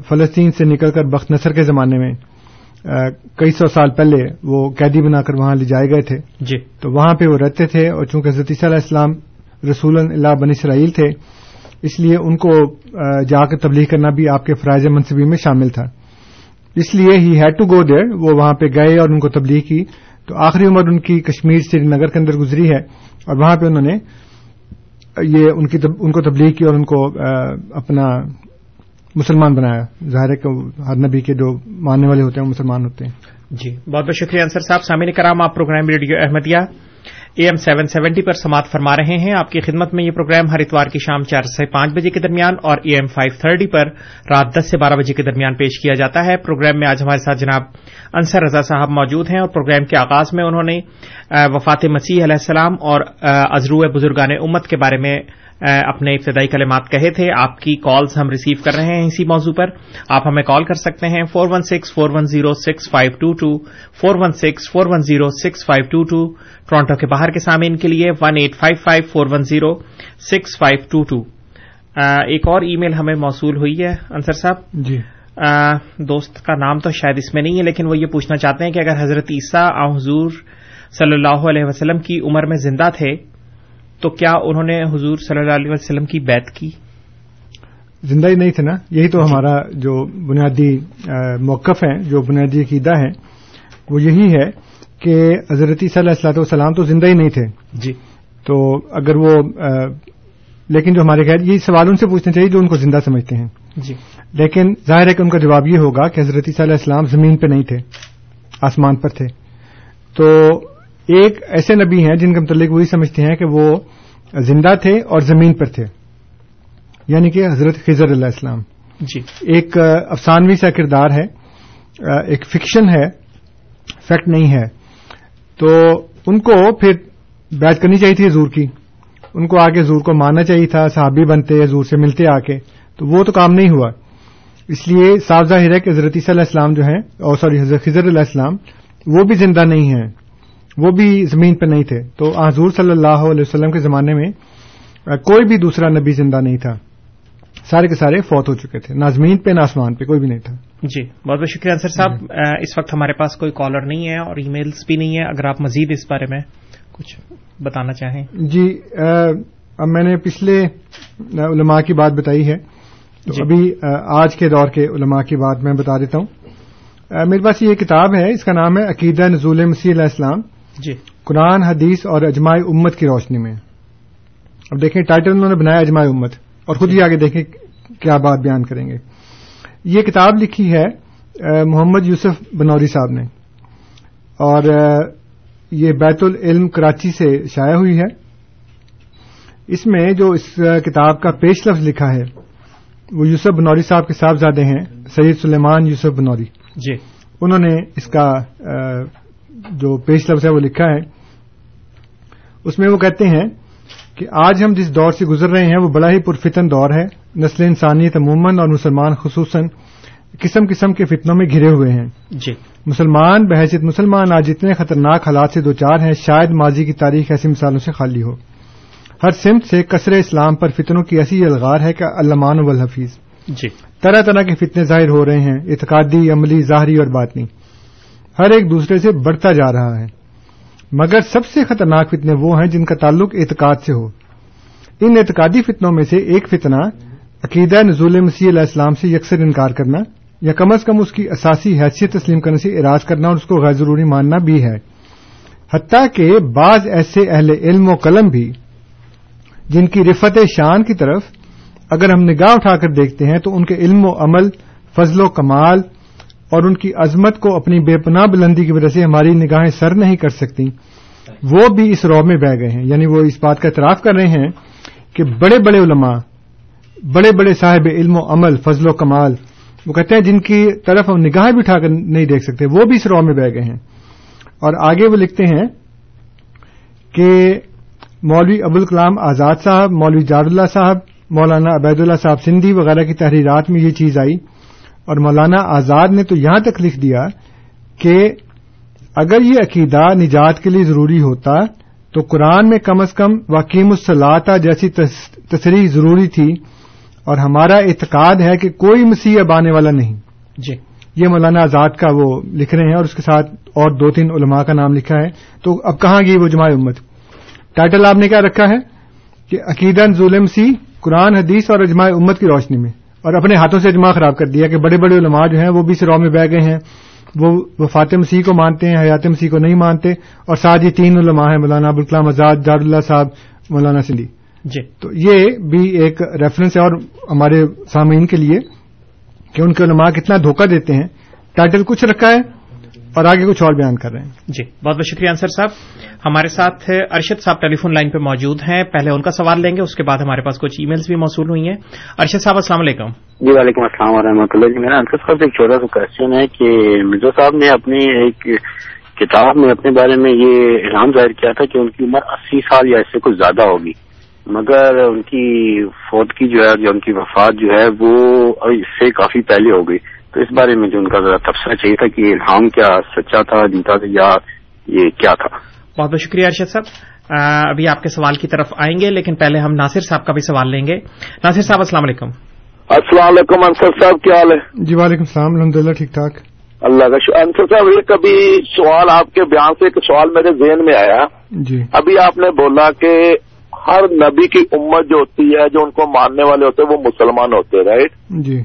فلسطین سے نکل کر بخت نصر کے زمانے میں کئی سو سال پہلے وہ قیدی بنا کر وہاں لے جائے گئے تھے جی, تو وہاں پہ وہ رہتے تھے. اور چونکہ حضرت عیسیٰ علیہ السلام رسول اللہ بنی اسرائیل تھے, اس لیے ان کو جا کر تبلیغ کرنا بھی آپ کے فرائض منصبی میں شامل تھا, اس لیے ہی ہیڈ ٹو گو دیئر. وہ وہاں پہ گئے اور ان کو تبلیغ کی, تو آخری عمر ان کی کشمیر سری نگر کے اندر گزری ہے, اور وہاں پہ انہوں نے یہ ان کو تبلیغ کی اور ان کو اپنا مسلمان بنایا. ظاہر ہے کہ ہر نبی کے جو ماننے والے ہوتے ہیں وہ مسلمان ہوتے ہیں. جی بہت بہت شکریہ انصر صاحب. سامعین کرام, آپ پروگرام ریڈیو احمدیہ AM 770 پر سماعت فرما رہے ہیں. آپ کی خدمت میں یہ پروگرام ہر اتوار کی شام 4 سے 5 بجے کے درمیان اور AM 530 پر رات 10 سے 12 بجے کے درمیان پیش کیا جاتا ہے. پروگرام میں آج ہمارے ساتھ جناب انصر رضا صاحب موجود ہیں اور پروگرام کے آغاز میں انہوں نے وفات مسیح علیہ السلام اور عزرو بزرگان امت کے بارے میں اپنے ابتدائی کلمات کہے تھے. آپ کی کالز ہم ریسیو کر رہے ہیں اسی موضوع پر. آپ ہمیں کال کر سکتے ہیں 416-410-6522 416-410-6522. ٹورانٹو کے باہر کے سامعین کے لیے 1855-410-6522. ایک اور ای میل ہمیں موصول ہوئی ہے انصر صاحب. جی دوست کا نام تو شاید اس میں نہیں ہے لیکن وہ یہ پوچھنا چاہتے ہیں کہ اگر حضرت عیسیٰ اور حضور صلی اللہ علیہ وسلم کی عمر میں زندہ تھے تو کیا انہوں نے حضور صلی اللہ علیہ وسلم کی بیعت کی؟ زندہ ہی نہیں تھے نا. یہی تو ہمارا جو بنیادی موقف ہے, جو بنیادی عقیدہ ہے وہ یہی ہے کہ حضرت صلی اللہ علیہ وسلم تو زندہ ہی نہیں تھے. جی تو اگر وہ لیکن جو ہمارے خیال یہ سوال ان سے پوچھنے چاہیے جو ان کو زندہ سمجھتے ہیں. جی لیکن ظاہر ہے کہ ان کا جواب یہ ہوگا کہ حضرت صلی اللہ علیہ وسلم زمین پہ نہیں تھے, آسمان پر تھے. تو ایک ایسے نبی ہیں جن کے متعلق وہی سمجھتے ہیں کہ وہ زندہ تھے اور زمین پر تھے, یعنی کہ حضرت خضر علیہ السلام. جی ایک افسانوی سا کردار ہے, ایک فکشن ہے, فیکٹ نہیں ہے. تو ان کو پھر بیعت کرنی چاہیے تھی حضور کی, ان کو آ کے حضور کو ماننا چاہیے تھا, صحابی بنتے, حضور سے ملتے آ کے. تو وہ تو کام نہیں ہوا. اس لیے صاف ظاہر ہے کہ حضرت عیسیٰ علیہ السلام جو ہیں اور حضرت خضر علیہ السلام وہ بھی زندہ نہیں ہیں, وہ بھی زمین پہ نہیں تھے. تو حضور صلی اللہ علیہ وسلم کے زمانے میں کوئی بھی دوسرا نبی زندہ نہیں تھا, سارے کے سارے فوت ہو چکے تھے, نہ زمین پہ نہ آسمان پہ, کوئی بھی نہیں تھا. جی بہت بہت شکریہ انصر صاحب. اس وقت ہمارے پاس کوئی کالر نہیں ہے اور ای میلز بھی نہیں ہے. اگر آپ مزید اس بارے میں کچھ بتانا چاہیں. جی اب میں نے پچھلے علماء کی بات بتائی ہے تو ابھی آج کے دور کے علماء کی بات میں بتا دیتا ہوں. میرے پاس یہ کتاب ہے, اس کا نام ہے عقیدہ نزول مسیح علیہ السلام, جی قرآن حدیث اور اجماع امت کی روشنی میں. اب دیکھیں ٹائٹل انہوں نے بنایا اجماع امت, اور خود ہی آگے دیکھیں کیا بات بیان کریں گے. یہ کتاب لکھی ہے محمد یوسف بنوری صاحب نے, اور یہ بیت العلم کراچی سے شائع ہوئی ہے. اس میں جو اس کتاب کا پیش لفظ لکھا ہے وہ یوسف بنوری صاحب کے صاحبزادے ہیں سید سلیمان یوسف بنوری. جی انہوں نے اس کا جو پیش لفظ ہے وہ لکھا ہے. اس میں وہ کہتے ہیں کہ آج ہم جس دور سے گزر رہے ہیں وہ بڑا ہی پرفتن دور ہے. نسل انسانیت عموماً اور مسلمان خصوصاً قسم قسم کے فتنوں میں گھرے ہوئے ہیں. جی مسلمان بحیثیت مسلمان آج اتنے خطرناک حالات سے دوچار ہیں شاید ماضی کی تاریخ ایسی مثالوں سے خالی ہو. ہر سمت سے کثر اسلام پر فتنوں کی ایسی یلغار ہے کہ علامان والحفیظ. جی طرح طرح کے فتنے ظاہر ہو رہے ہیں, اعتقادی, عملی, ظاہری اور باطنی, ہر ایک دوسرے سے بڑھتا جا رہا ہے. مگر سب سے خطرناک فتنے وہ ہیں جن کا تعلق اعتقاد سے ہو. ان اعتقادی فتنوں میں سے ایک فتنہ عقیدہ نزول مسیح علیہ السلام سے یکسر انکار کرنا یا کم از کم اس کی اساسی حیثیت تسلیم کرنے سے اعراض کرنا اور اس کو غیر ضروری ماننا بھی ہے. حتیٰ کہ بعض ایسے اہل علم و قلم بھی جن کی رفعت شان کی طرف اگر ہم نگاہ اٹھا کر دیکھتے ہیں تو ان کے علم و عمل, فضل و کمال اور ان کی عظمت کو اپنی بے پناہ بلندی کی وجہ سے ہماری نگاہیں سر نہیں کر سکتی, وہ بھی اس رعب میں بہ گئے ہیں. یعنی وہ اس بات کا اعتراف کر رہے ہیں کہ بڑے بڑے علماء, بڑے بڑے صاحب علم و عمل, فضل و کمال, وہ کہتے ہیں جن کی طرف ہم نگاہیں بھی اٹھا کر نہیں دیکھ سکتے, وہ بھی اس رعب میں بہ گئے ہیں. اور آگے وہ لکھتے ہیں کہ مولوی ابوالکلام آزاد صاحب, مولوی جار اللہ صاحب, مولانا عبید اللہ سندھی وغیرہ کی تحریرات میں یہ چیز آئی, اور مولانا آزاد نے تو یہاں تک لکھ دیا کہ اگر یہ عقیدہ نجات کے لیے ضروری ہوتا تو قرآن میں کم از کم واقیم الصلاۃ جیسی تصریح ضروری تھی, اور ہمارا اعتقاد ہے کہ کوئی مسیح اب آنے والا نہیں. جی یہ مولانا آزاد کا وہ لکھ رہے ہیں, اور اس کے ساتھ اور 2-3 علماء کا نام لکھا ہے. تو اب کہاں گئی وہ جماع امت؟ ٹائٹل آپ نے کیا رکھا ہے کہ عقیدہ نزول مسیح قرآن حدیث اور اجماع امت کی روشنی میں, اور اپنے ہاتھوں سے اجماع خراب کر دیا کہ بڑے بڑے علماء جو ہیں وہ بھی سراؤ میں بہ گئے ہیں, وہ وفات مسیح کو مانتے ہیں, حیات مسیح کو نہیں مانتے, اور ساتھ ہی 3 علماء ہیں مولانا ابوالکلام آزاد, جار اللہ صاحب, مولانا سندھی. جی تو یہ بھی ایک ریفرنس ہے اور ہمارے سامعین کے لیے کہ ان کے علماء کتنا دھوکہ دیتے ہیں. ٹائٹل کچھ رکھا ہے اور آگے کچھ اور بیان کر رہے ہیں. جی بہت بہت شکریہ انصر صاحب. ہمارے ساتھ ارشد صاحب ٹیلی فون لائن پہ موجود ہیں, پہلے ان کا سوال لیں گے, اس کے بعد ہمارے پاس کچھ ای میلز بھی موصول ہوئی ہیں. ارشد صاحب السلام علیکم. جی وعلیکم السلام ورحمۃ اللہ. جی میرا انصر صاحب سے ایک چھوٹا سا کوشچن ہے کہ مرزا صاحب نے اپنی ایک کتاب میں اپنے بارے میں یہ اعلان ظاہر کیا تھا کہ ان کی عمر 80 سال یا اس سے کچھ زیادہ ہوگی, مگر ان کی فوت کی جو ہے جو ان کی وفات جو ہے وہ اس سے کافی پہلے ہو گئی, تو اس بارے میں جو ان کا ذرا تبصرہ چاہیے تھا کہ یہ الہام کیا سچا تھا, جھوٹا تھا, یا یہ کیا تھا. بہت بہت شکریہ ارشد صاحب. ابھی آپ کے سوال کی طرف آئیں گے, لیکن پہلے ہم ناصر صاحب کا بھی سوال لیں گے. ناصر صاحب السلام علیکم. السلام علیکم انصر صاحب, کیا حال ہے؟ جی وعلیکم السلام الحمدللہ ٹھیک ٹھاک اللہ کا شکر. انصر صاحب یہ کبھی سوال آپ کے بیان سے ایک سوال میرے ذہن میں آیا. جی ابھی آپ نے بولا کہ ہر نبی کی امت جو ہوتی ہے جو ان کو ماننے والے ہوتے ہیں وہ مسلمان ہوتے ہیں, رائٹ؟ جی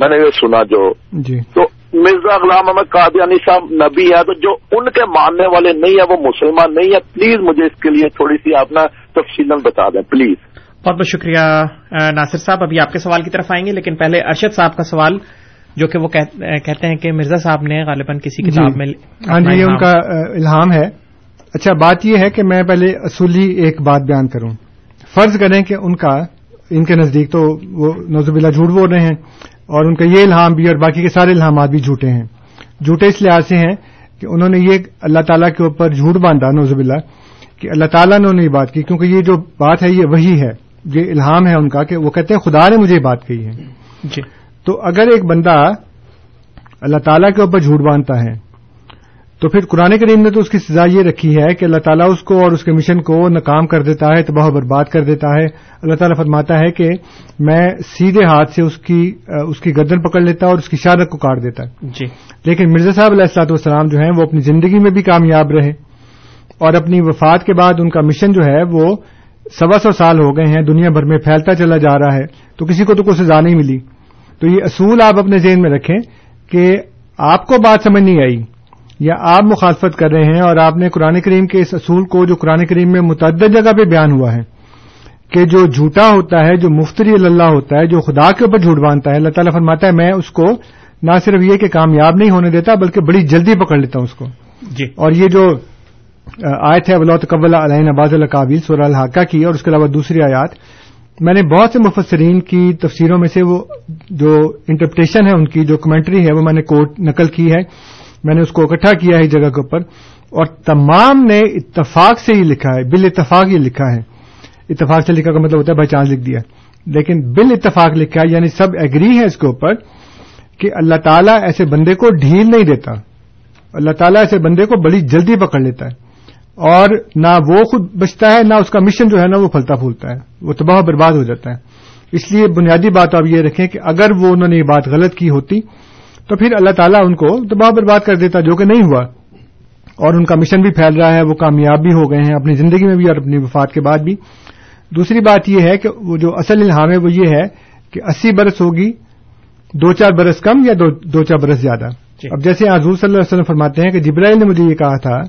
میں نے یہ سنا جو جی. تو مرزا غلام احمد قادیانی صاحب نبی ہے, تو جو ان کے ماننے والے نہیں ہیں وہ مسلمان نہیں ہے. پلیز مجھے اس کے لیے تھوڑی سی آپ نا تفصیلاً بتا دیں پلیز. بہت بہت شکریہ ناصر صاحب. ابھی آپ کے سوال کی طرف آئیں گے, لیکن پہلے ارشد صاحب کا سوال, جو کہ وہ کہتے ہیں کہ مرزا صاحب نے غالباً کسی کتاب میں یہ ان کا الہام ہے. اچھا بات یہ ہے کہ میں پہلے اصولی ایک بات بیان کروں. فرض کریں کہ ان کا ان کے نزدیک تو وہ نعوذ باللہ جھوٹ بول رہے ہیں, اور ان کا یہ الہام بھی اور باقی کے سارے الہامات بھی جھوٹے ہیں. جھوٹے اس لحاظ سے ہیں کہ انہوں نے یہ اللہ تعالیٰ کے اوپر جھوٹ باندھا نعوذ باللہ, کہ اللہ تعالیٰ نے انہیں یہ بات کی, کیونکہ یہ جو بات ہے یہ وحی ہے, یہ الہام ہے ان کا, کہ وہ کہتے ہیں خدا نے مجھے یہ بات کہی ہے. جی تو اگر ایک بندہ اللہ تعالیٰ کے اوپر جھوٹ باندھتا ہے تو پھر قرآن کریم نے تو اس کی سزا یہ رکھی ہے کہ اللہ تعالیٰ اس کو اور اس کے مشن کو ناکام کر دیتا ہے, تباہ و برباد کر دیتا ہے. اللہ تعالیٰ فرماتا ہے کہ میں سیدھے ہاتھ سے اس کی گردن پکڑ لیتا اور اس کی شہادت کو کاٹ دیتا. جی لیکن مرزا صاحب علیہ الصلوۃ والسلام جو ہیں وہ اپنی زندگی میں بھی کامیاب رہے, اور اپنی وفات کے بعد ان کا مشن جو ہے وہ 125 سال ہو گئے ہیں, دنیا بھر میں پھیلتا چلا جا رہا ہے, تو کسی کو تو کوئی سزا نہیں ملی. تو یہ اصول آپ اپنے ذہن میں رکھیں کہ آپ کو بات سمجھ نہیں آئی یا آپ مخالفت کر رہے ہیں, اور آپ نے قرآن کریم کے اس اصول کو جو قرآن کریم میں متعدد جگہ پہ بیان ہوا ہے کہ جو جھوٹا ہوتا ہے, جو مفتری اللہ ہوتا ہے, جو خدا کے اوپر جھوٹ باندھتا ہے, اللہ تعالیٰ فرماتا ہے میں اس کو نہ صرف یہ کہ کامیاب نہیں ہونے دیتا بلکہ بڑی جلدی پکڑ لیتا ہوں اس کو. جی اور یہ جو آیت ہے ولا تقبل علینا بعض الاقاویل سورہ الحاقہ کی, اور اس کے علاوہ دوسری آیات, میں نے بہت سے مفسرین کی تفسیروں میں سے وہ جو انٹرپریٹیشن ہے ان کی جو کمنٹری ہے وہ میں نے کوٹ نقل کی ہے, میں نے اس کو اکٹھا کیا ہے جگہ کے اوپر, اور تمام نے اتفاق سے ہی لکھا ہے, بال اتفاق یہ لکھا ہے. اتفاق سے لکھا کا مطلب ہوتا ہے بائی چانس لکھ دیا, لیکن بال اتفاق لکھا ہے یعنی سب ایگری ہے اس کے اوپر کہ اللہ تعالیٰ ایسے بندے کو ڈھیل نہیں دیتا, اللہ تعالیٰ ایسے بندے کو بڑی جلدی پکڑ لیتا ہے, اور نہ وہ خود بچتا ہے نہ اس کا مشن جو ہے نا وہ پھلتا پھولتا ہے, وہ تباہ و برباد ہو جاتا ہے. اس لیے بنیادی بات آپ یہ رکھیں کہ اگر وہ انہوں نے یہ بات غلط کی ہوتی تو پھر اللہ تعالیٰ ان کو دباؤ برباد کر دیتا, جو کہ نہیں ہوا, اور ان کا مشن بھی پھیل رہا ہے, وہ کامیاب بھی ہو گئے ہیں اپنی زندگی میں بھی اور اپنی وفات کے بعد بھی. دوسری بات یہ ہے کہ وہ جو اصل الہام ہے وہ یہ ہے کہ 80 برس ہوگی, 2-4 برس کم یا 2-4 برس زیادہ. اب جیسے حضور صلی اللہ علیہ وسلم فرماتے ہیں کہ جبرائیل نے مجھے یہ کہا تھا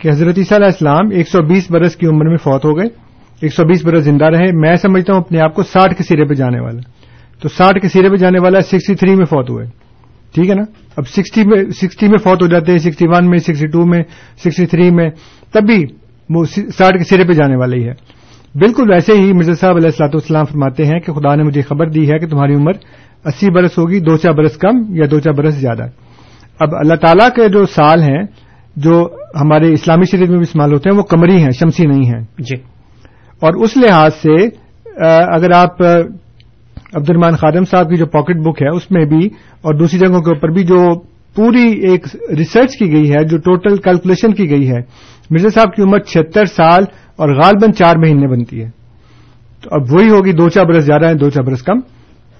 کہ حضرت عیسیٰ علیہ السلام 120 برس کی عمر میں فوت ہو گئے, 120 برس زندہ رہے. میں سمجھتا ہوں اپنے آپ کو 60 کے سیرے پہ جانے والا, تو 60 کے سیرے پہ جانے والا 63 میں فوت ہوئے, ٹھیک ہے نا. اب 60 میں فوت ہو جاتے ہیں, 61 میں, 62 میں, 63 میں, تب بھی وہ 60 کے سرے پہ جانے والا ہی ہے. بالکل ویسے ہی مرزا صاحب علیہ الصلوۃ والسلام فرماتے ہیں کہ خدا نے مجھے خبر دی ہے کہ تمہاری عمر 80 برس ہوگی, 2-4 برس کم یا 2-4 برس زیادہ. اب اللہ تعالیٰ کے جو سال ہیں جو ہمارے اسلامی شریف میں بھی استعمال ہوتے ہیں وہ قمری ہیں, شمسی نہیں ہیں. جی اور اس لحاظ سے اگر آپ عبد الرمان خادم صاحب کی جو پاکٹ بک ہے اس میں بھی اور دوسری جگہوں کے اوپر بھی جو پوری ایک ریسرچ کی گئی ہے, جو ٹوٹل کیلکولیشن کی گئی ہے, مرزا صاحب کی عمر 76 سال اور غالباً 4 مہینے بنتی ہے. تو اب وہی ہوگی 2-4 برس زیادہ ہیں, 2-4 برس کم,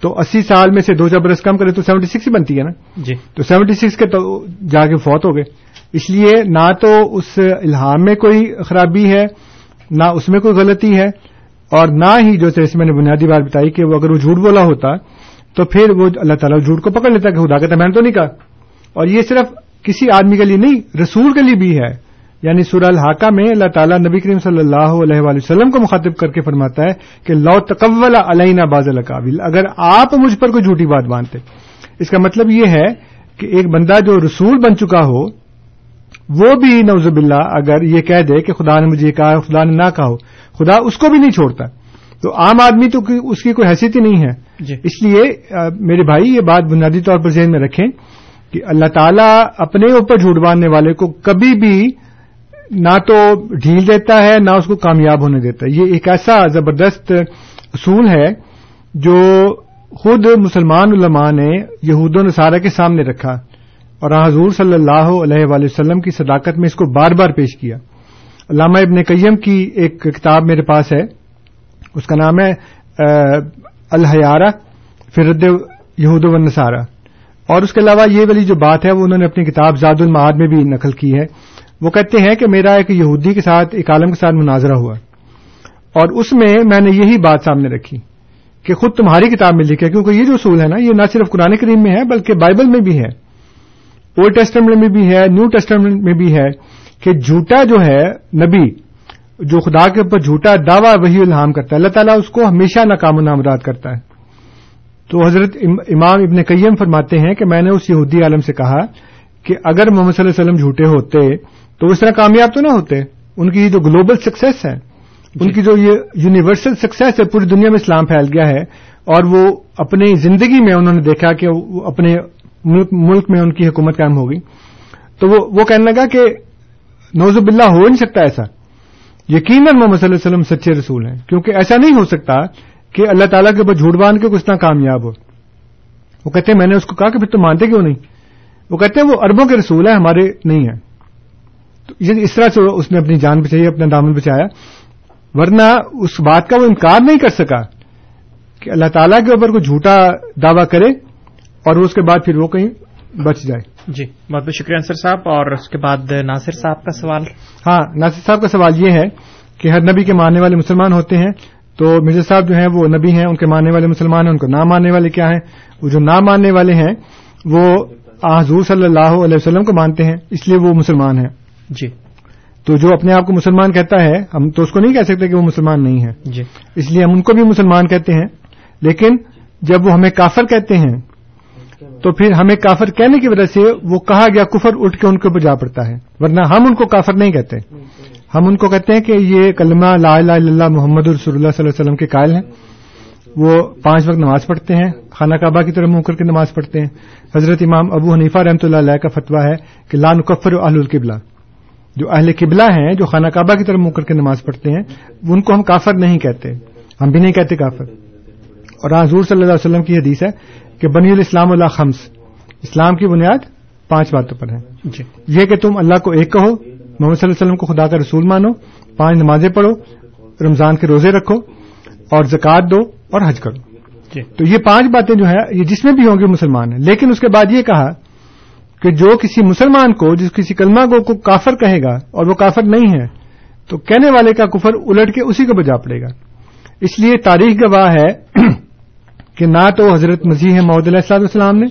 تو 80 سال میں سے 2-4 برس کم کریں تو 76 ہی بنتی ہے نا. جی تو 76 کے تو جا کے فوت ہو گئے. اس لیے نہ تو اس الہام میں کوئی خرابی ہے, نہ اس میں کوئی غلطی ہے, اور نہ ہی جو اس میں نے بنیادی بات بتائی کہ وہ اگر وہ جھوٹ بولا ہوتا تو پھر وہ اللہ تعالیٰ جھوٹ کو پکڑ لیتا کہ خدا کہتا میں نے تو نہیں کہا. اور یہ صرف کسی آدمی کے لیے نہیں, رسول کے لیے بھی ہے. یعنی سورہ الحاقہ میں اللہ تعالیٰ نبی کریم صلی اللہ علیہ وآلہ وسلم کو مخاطب کر کے فرماتا ہے کہ لو تقول علینا بعض الاقاویل, اگر آپ مجھ پر کوئی جھوٹی بات باندھتے اس کا مطلب یہ ہے کہ ایک بندہ جو رسول بن چکا ہو وہ بھی نعوذ باللہ اگر یہ کہہ دے کہ خدا نے مجھے کہا خدا نے نہ کہا ہو، خدا اس کو بھی نہیں چھوڑتا، تو عام آدمی تو اس کی کوئی حیثیت ہی نہیں ہے جی. اس لیے میرے بھائی یہ بات بنیادی طور پر ذہن میں رکھیں کہ اللہ تعالیٰ اپنے اوپر جھوٹ باندھنے والے کو کبھی بھی نہ تو ڈھیل دیتا ہے نہ اس کو کامیاب ہونے دیتا ہے. یہ ایک ایسا زبردست اصول ہے جو خود مسلمان علماء نے یہود و نصارہ کے سامنے رکھا اور حضور صلی اللہ علیہ وآلہ وسلم کی صداقت میں اس کو بار بار پیش کیا. علامہ ابن قیم کی ایک کتاب میرے پاس ہے، اس کا نام ہے الحیارہ فرد یہود و النصارہ، اور اس کے علاوہ یہ والی جو بات ہے وہ انہوں نے اپنی کتاب زاد الماعد میں بھی نقل کی ہے. وہ کہتے ہیں کہ میرا ایک یہودی کے ساتھ ایک عالم کے ساتھ مناظرہ ہوا اور اس میں میں نے یہی بات سامنے رکھی کہ خود تمہاری کتاب میں لکھا ہے، کیونکہ یہ جو اصول ہے نا یہ نہ صرف قرآن کریم میں ہے بلکہ بائبل میں بھی ہے، اولڈ ٹیسٹمنٹ میں بھی ہے، نیو ٹیسٹمنٹ میں بھی ہے کہ جھوٹا جو ہے نبی جو خدا کے اوپر جھوٹا دعویٰ وحی الہام کرتا ہے اللہ تعالیٰ اس کو ہمیشہ ناکام و نامراد کرتا ہے. تو حضرت امام ابن قیم فرماتے ہیں کہ میں نے اس یہودی عالم سے کہا کہ اگر محمد صلی اللہ علیہ وسلم جھوٹے ہوتے تو اس طرح کامیاب تو نہ ہوتے. ان کی جو گلوبل سکسیس ہے، ان کی جو یہ یونیورسل سکسیس ہے، پوری دنیا میں اسلام پھیل گیا ہے اور وہ اپنی زندگی میں انہوں نے دیکھا کہ اپنے ملک میں ان کی حکومت قائم ہو گئی. تو وہ کہنے لگا کہ نعوذ باللہ ہو نہیں سکتا ایسا، یقیناً محمد صلی اللہ علیہ وسلم سچے رسول ہیں، کیونکہ ایسا نہیں ہو سکتا کہ اللہ تعالیٰ کے اوپر جھوٹ باندھ کے کچھ نہ کامیاب ہو. وہ کہتے ہیں میں نے اس کو کہا کہ پھر تم مانتے کیوں نہیں؟ وہ کہتے ہیں وہ عربوں کے رسول ہیں ہمارے نہیں ہیں. تو اس طرح سے اس نے اپنی جان بچائی، اپنا دامن بچایا، ورنہ اس بات کا وہ انکار نہیں کر سکا کہ اللہ تعالیٰ کے اوپر کوئی جھوٹا دعویٰ کرے اور اس کے بعد پھر وہ کہیں بچ جائے. جی بہت بہت شکریہ انصر صاحب. اور اس کے بعد ناصر صاحب کا سوال. ہاں ناصر صاحب کا سوال یہ ہے کہ ہر نبی کے ماننے والے مسلمان ہوتے ہیں، تو مرزا صاحب جو ہیں وہ نبی ہیں، ان کے ماننے والے مسلمان ہیں، ان کو نہ ماننے والے کیا ہیں؟ وہ جو نہ ماننے والے ہیں وہ حضور صلی اللہ علیہ وسلم کو مانتے ہیں، اس لیے وہ مسلمان ہیں. جی تو جو اپنے آپ کو مسلمان کہتا ہے ہم تو اس کو نہیں کہہ سکتے کہ وہ مسلمان نہیں ہے، جی اس لیے ہم ان کو بھی مسلمان کہتے ہیں. لیکن جب وہ ہمیں کافر کہتے ہیں تو پھر ہمیں کافر کہنے کی وجہ سے وہ کہا گیا کفر اٹھ کے ان کے اوپر جا پڑتا ہے، ورنہ ہم ان کو کافر نہیں کہتے. ہم ان کو کہتے ہیں کہ یہ کلمہ لا الہ الا اللہ محمد رسول اللہ صلی اللہ علیہ وسلم کے قائل ہیں، وہ 5 وقت نماز پڑھتے ہیں، خانہ کعبہ کی طرف منہ کر کے نماز پڑھتے ہیں. حضرت امام ابو حنیفہ رحمۃ اللہ علیہ کا فتویٰ ہے کہ لا نکفر اہل القبلہ، جو اہل قبلہ ہیں جو خانہ کعبہ کی طرف منہ کر کے نماز پڑھتے ہیں ان کو ہم کافر نہیں کہتے، ہم بھی نہیں کہتے کافر. اور حضور صلی اللہ علیہ وسلم کی حدیث ہے کہ بنی الاسلام اللہ خمس، اسلام کی بنیاد 5 باتوں پر ہے. جی یہ کہ تم اللہ کو ایک کہو، محمد صلی اللہ علیہ وسلم کو خدا کا رسول مانو، 5 نمازیں پڑھو، رمضان کے روزے رکھو اور زکوٰۃ دو اور حج کرو. جی تو یہ 5 باتیں جو ہیں یہ جس میں بھی ہوں گے مسلمان ہیں. لیکن اس کے بعد یہ کہا کہ جو کسی مسلمان کو جس کسی کلمہ کو کافر کہے گا اور وہ کافر نہیں ہے تو کہنے والے کا کفر الٹ کے اسی کو بجا پڑے گا. اس لیے تاریخ گواہ ہے کہ نہ تو حضرت مسیح موعود علیہ السلام نے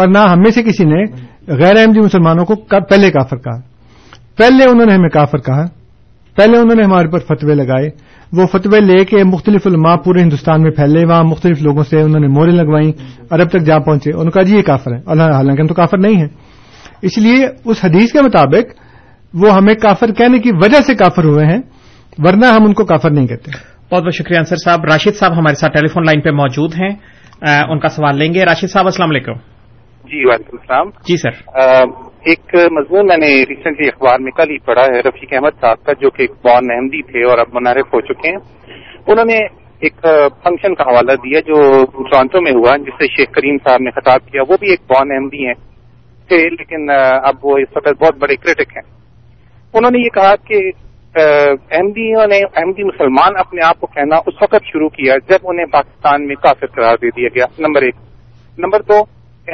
اور نہ ہم میں سے کسی نے غیر احمدی مسلمانوں کو پہلے کافر کہا. پہلے انہوں نے ہمیں کافر کہا، پہلے انہوں نے ہمارے پر فتوے لگائے، وہ فتوے لے کے مختلف علماء پورے ہندوستان میں پھیلے، وہاں مختلف لوگوں سے انہوں نے مہریں لگوائیں، عرب تک جا پہنچے، ان کا جی یہ کافر ہے، حالانکہ ہم تو کافر نہیں ہیں. اس لیے اس حدیث کے مطابق وہ ہمیں کافر کہنے کی وجہ سے کافر ہوئے ہیں، ورنہ ہم ان کو کافر نہیں کہتے. بہت بہت شکریہ انصر صاحب. راشد صاحب ہمارے ساتھ ٹیلی فون لائن پہ موجود ہیں، ان کا سوال لیں گے. راشد صاحب السلام علیکم. جی وعلیکم السلام. جی سر، ایک مضمون میں نے ریسنٹلی اخبار میں کل ہی پڑھا ہے رفیق احمد صاحب کا، جو کہ ایک بون احمدی تھے اور اب منحرف ہو چکے ہیں. انہوں نے ایک فنکشن کا حوالہ دیا جو ٹورانٹو میں ہوا جس سے شیخ کریم صاحب نے خطاب کیا. وہ بھی ایک بون احمدی ہیں تھے لیکن اب وہ اس وقت بہت بڑے کرٹک ہیں. انہوں نے یہ کہا کہ احمدیوں نے احمدی مسلمان اپنے آپ کو کہنا اس وقت شروع کیا جب انہیں پاکستان میں کافر قرار دے دیا گیا. نمبر 1. نمبر 2،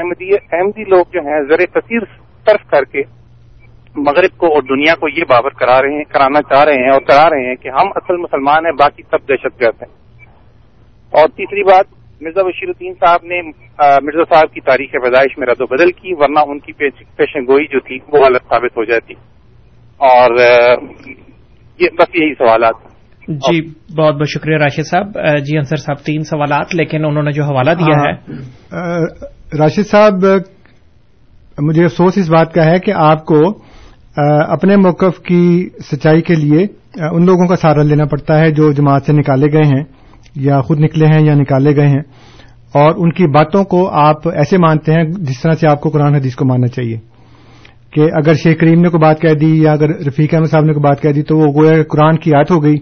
احمدی لوگ جو ہیں زر کثیر صرف کر کے مغرب کو اور دنیا کو یہ باور کرانا چاہ رہے ہیں اور کرا رہے ہیں کہ ہم اصل مسلمان ہیں، باقی سب دہشت گرد ہیں. اور تیسری بات، مرزا بشیر الدین صاحب نے مرزا صاحب کی تاریخ پیدائش میں رد و بدل کی، ورنہ ان کی پیشن گوئی جو تھی وہ غلط ثابت ہو جاتی. اور یہ بس یہی سوالات. جی بہت بہت شکریہ راشد صاحب. جی انصر صاحب 3 سوالات، لیکن انہوں نے جو حوالہ دیا ہے راشد صاحب، مجھے افسوس اس بات کا ہے کہ آپ کو اپنے موقف کی سچائی کے لیے ان لوگوں کا سہارا لینا پڑتا ہے جو جماعت سے نکالے گئے ہیں یا خود نکلے ہیں یا نکالے گئے ہیں، اور ان کی باتوں کو آپ ایسے مانتے ہیں جس طرح سے آپ کو قرآن حدیث کو ماننا چاہیے، کہ اگر شیخ کریم نے کوئی بات کہہ دی یا اگر رفیق احمد صاحب نے کوئی بات کہہ دی تو وہ گویا قرآن کی آیت ہو گئی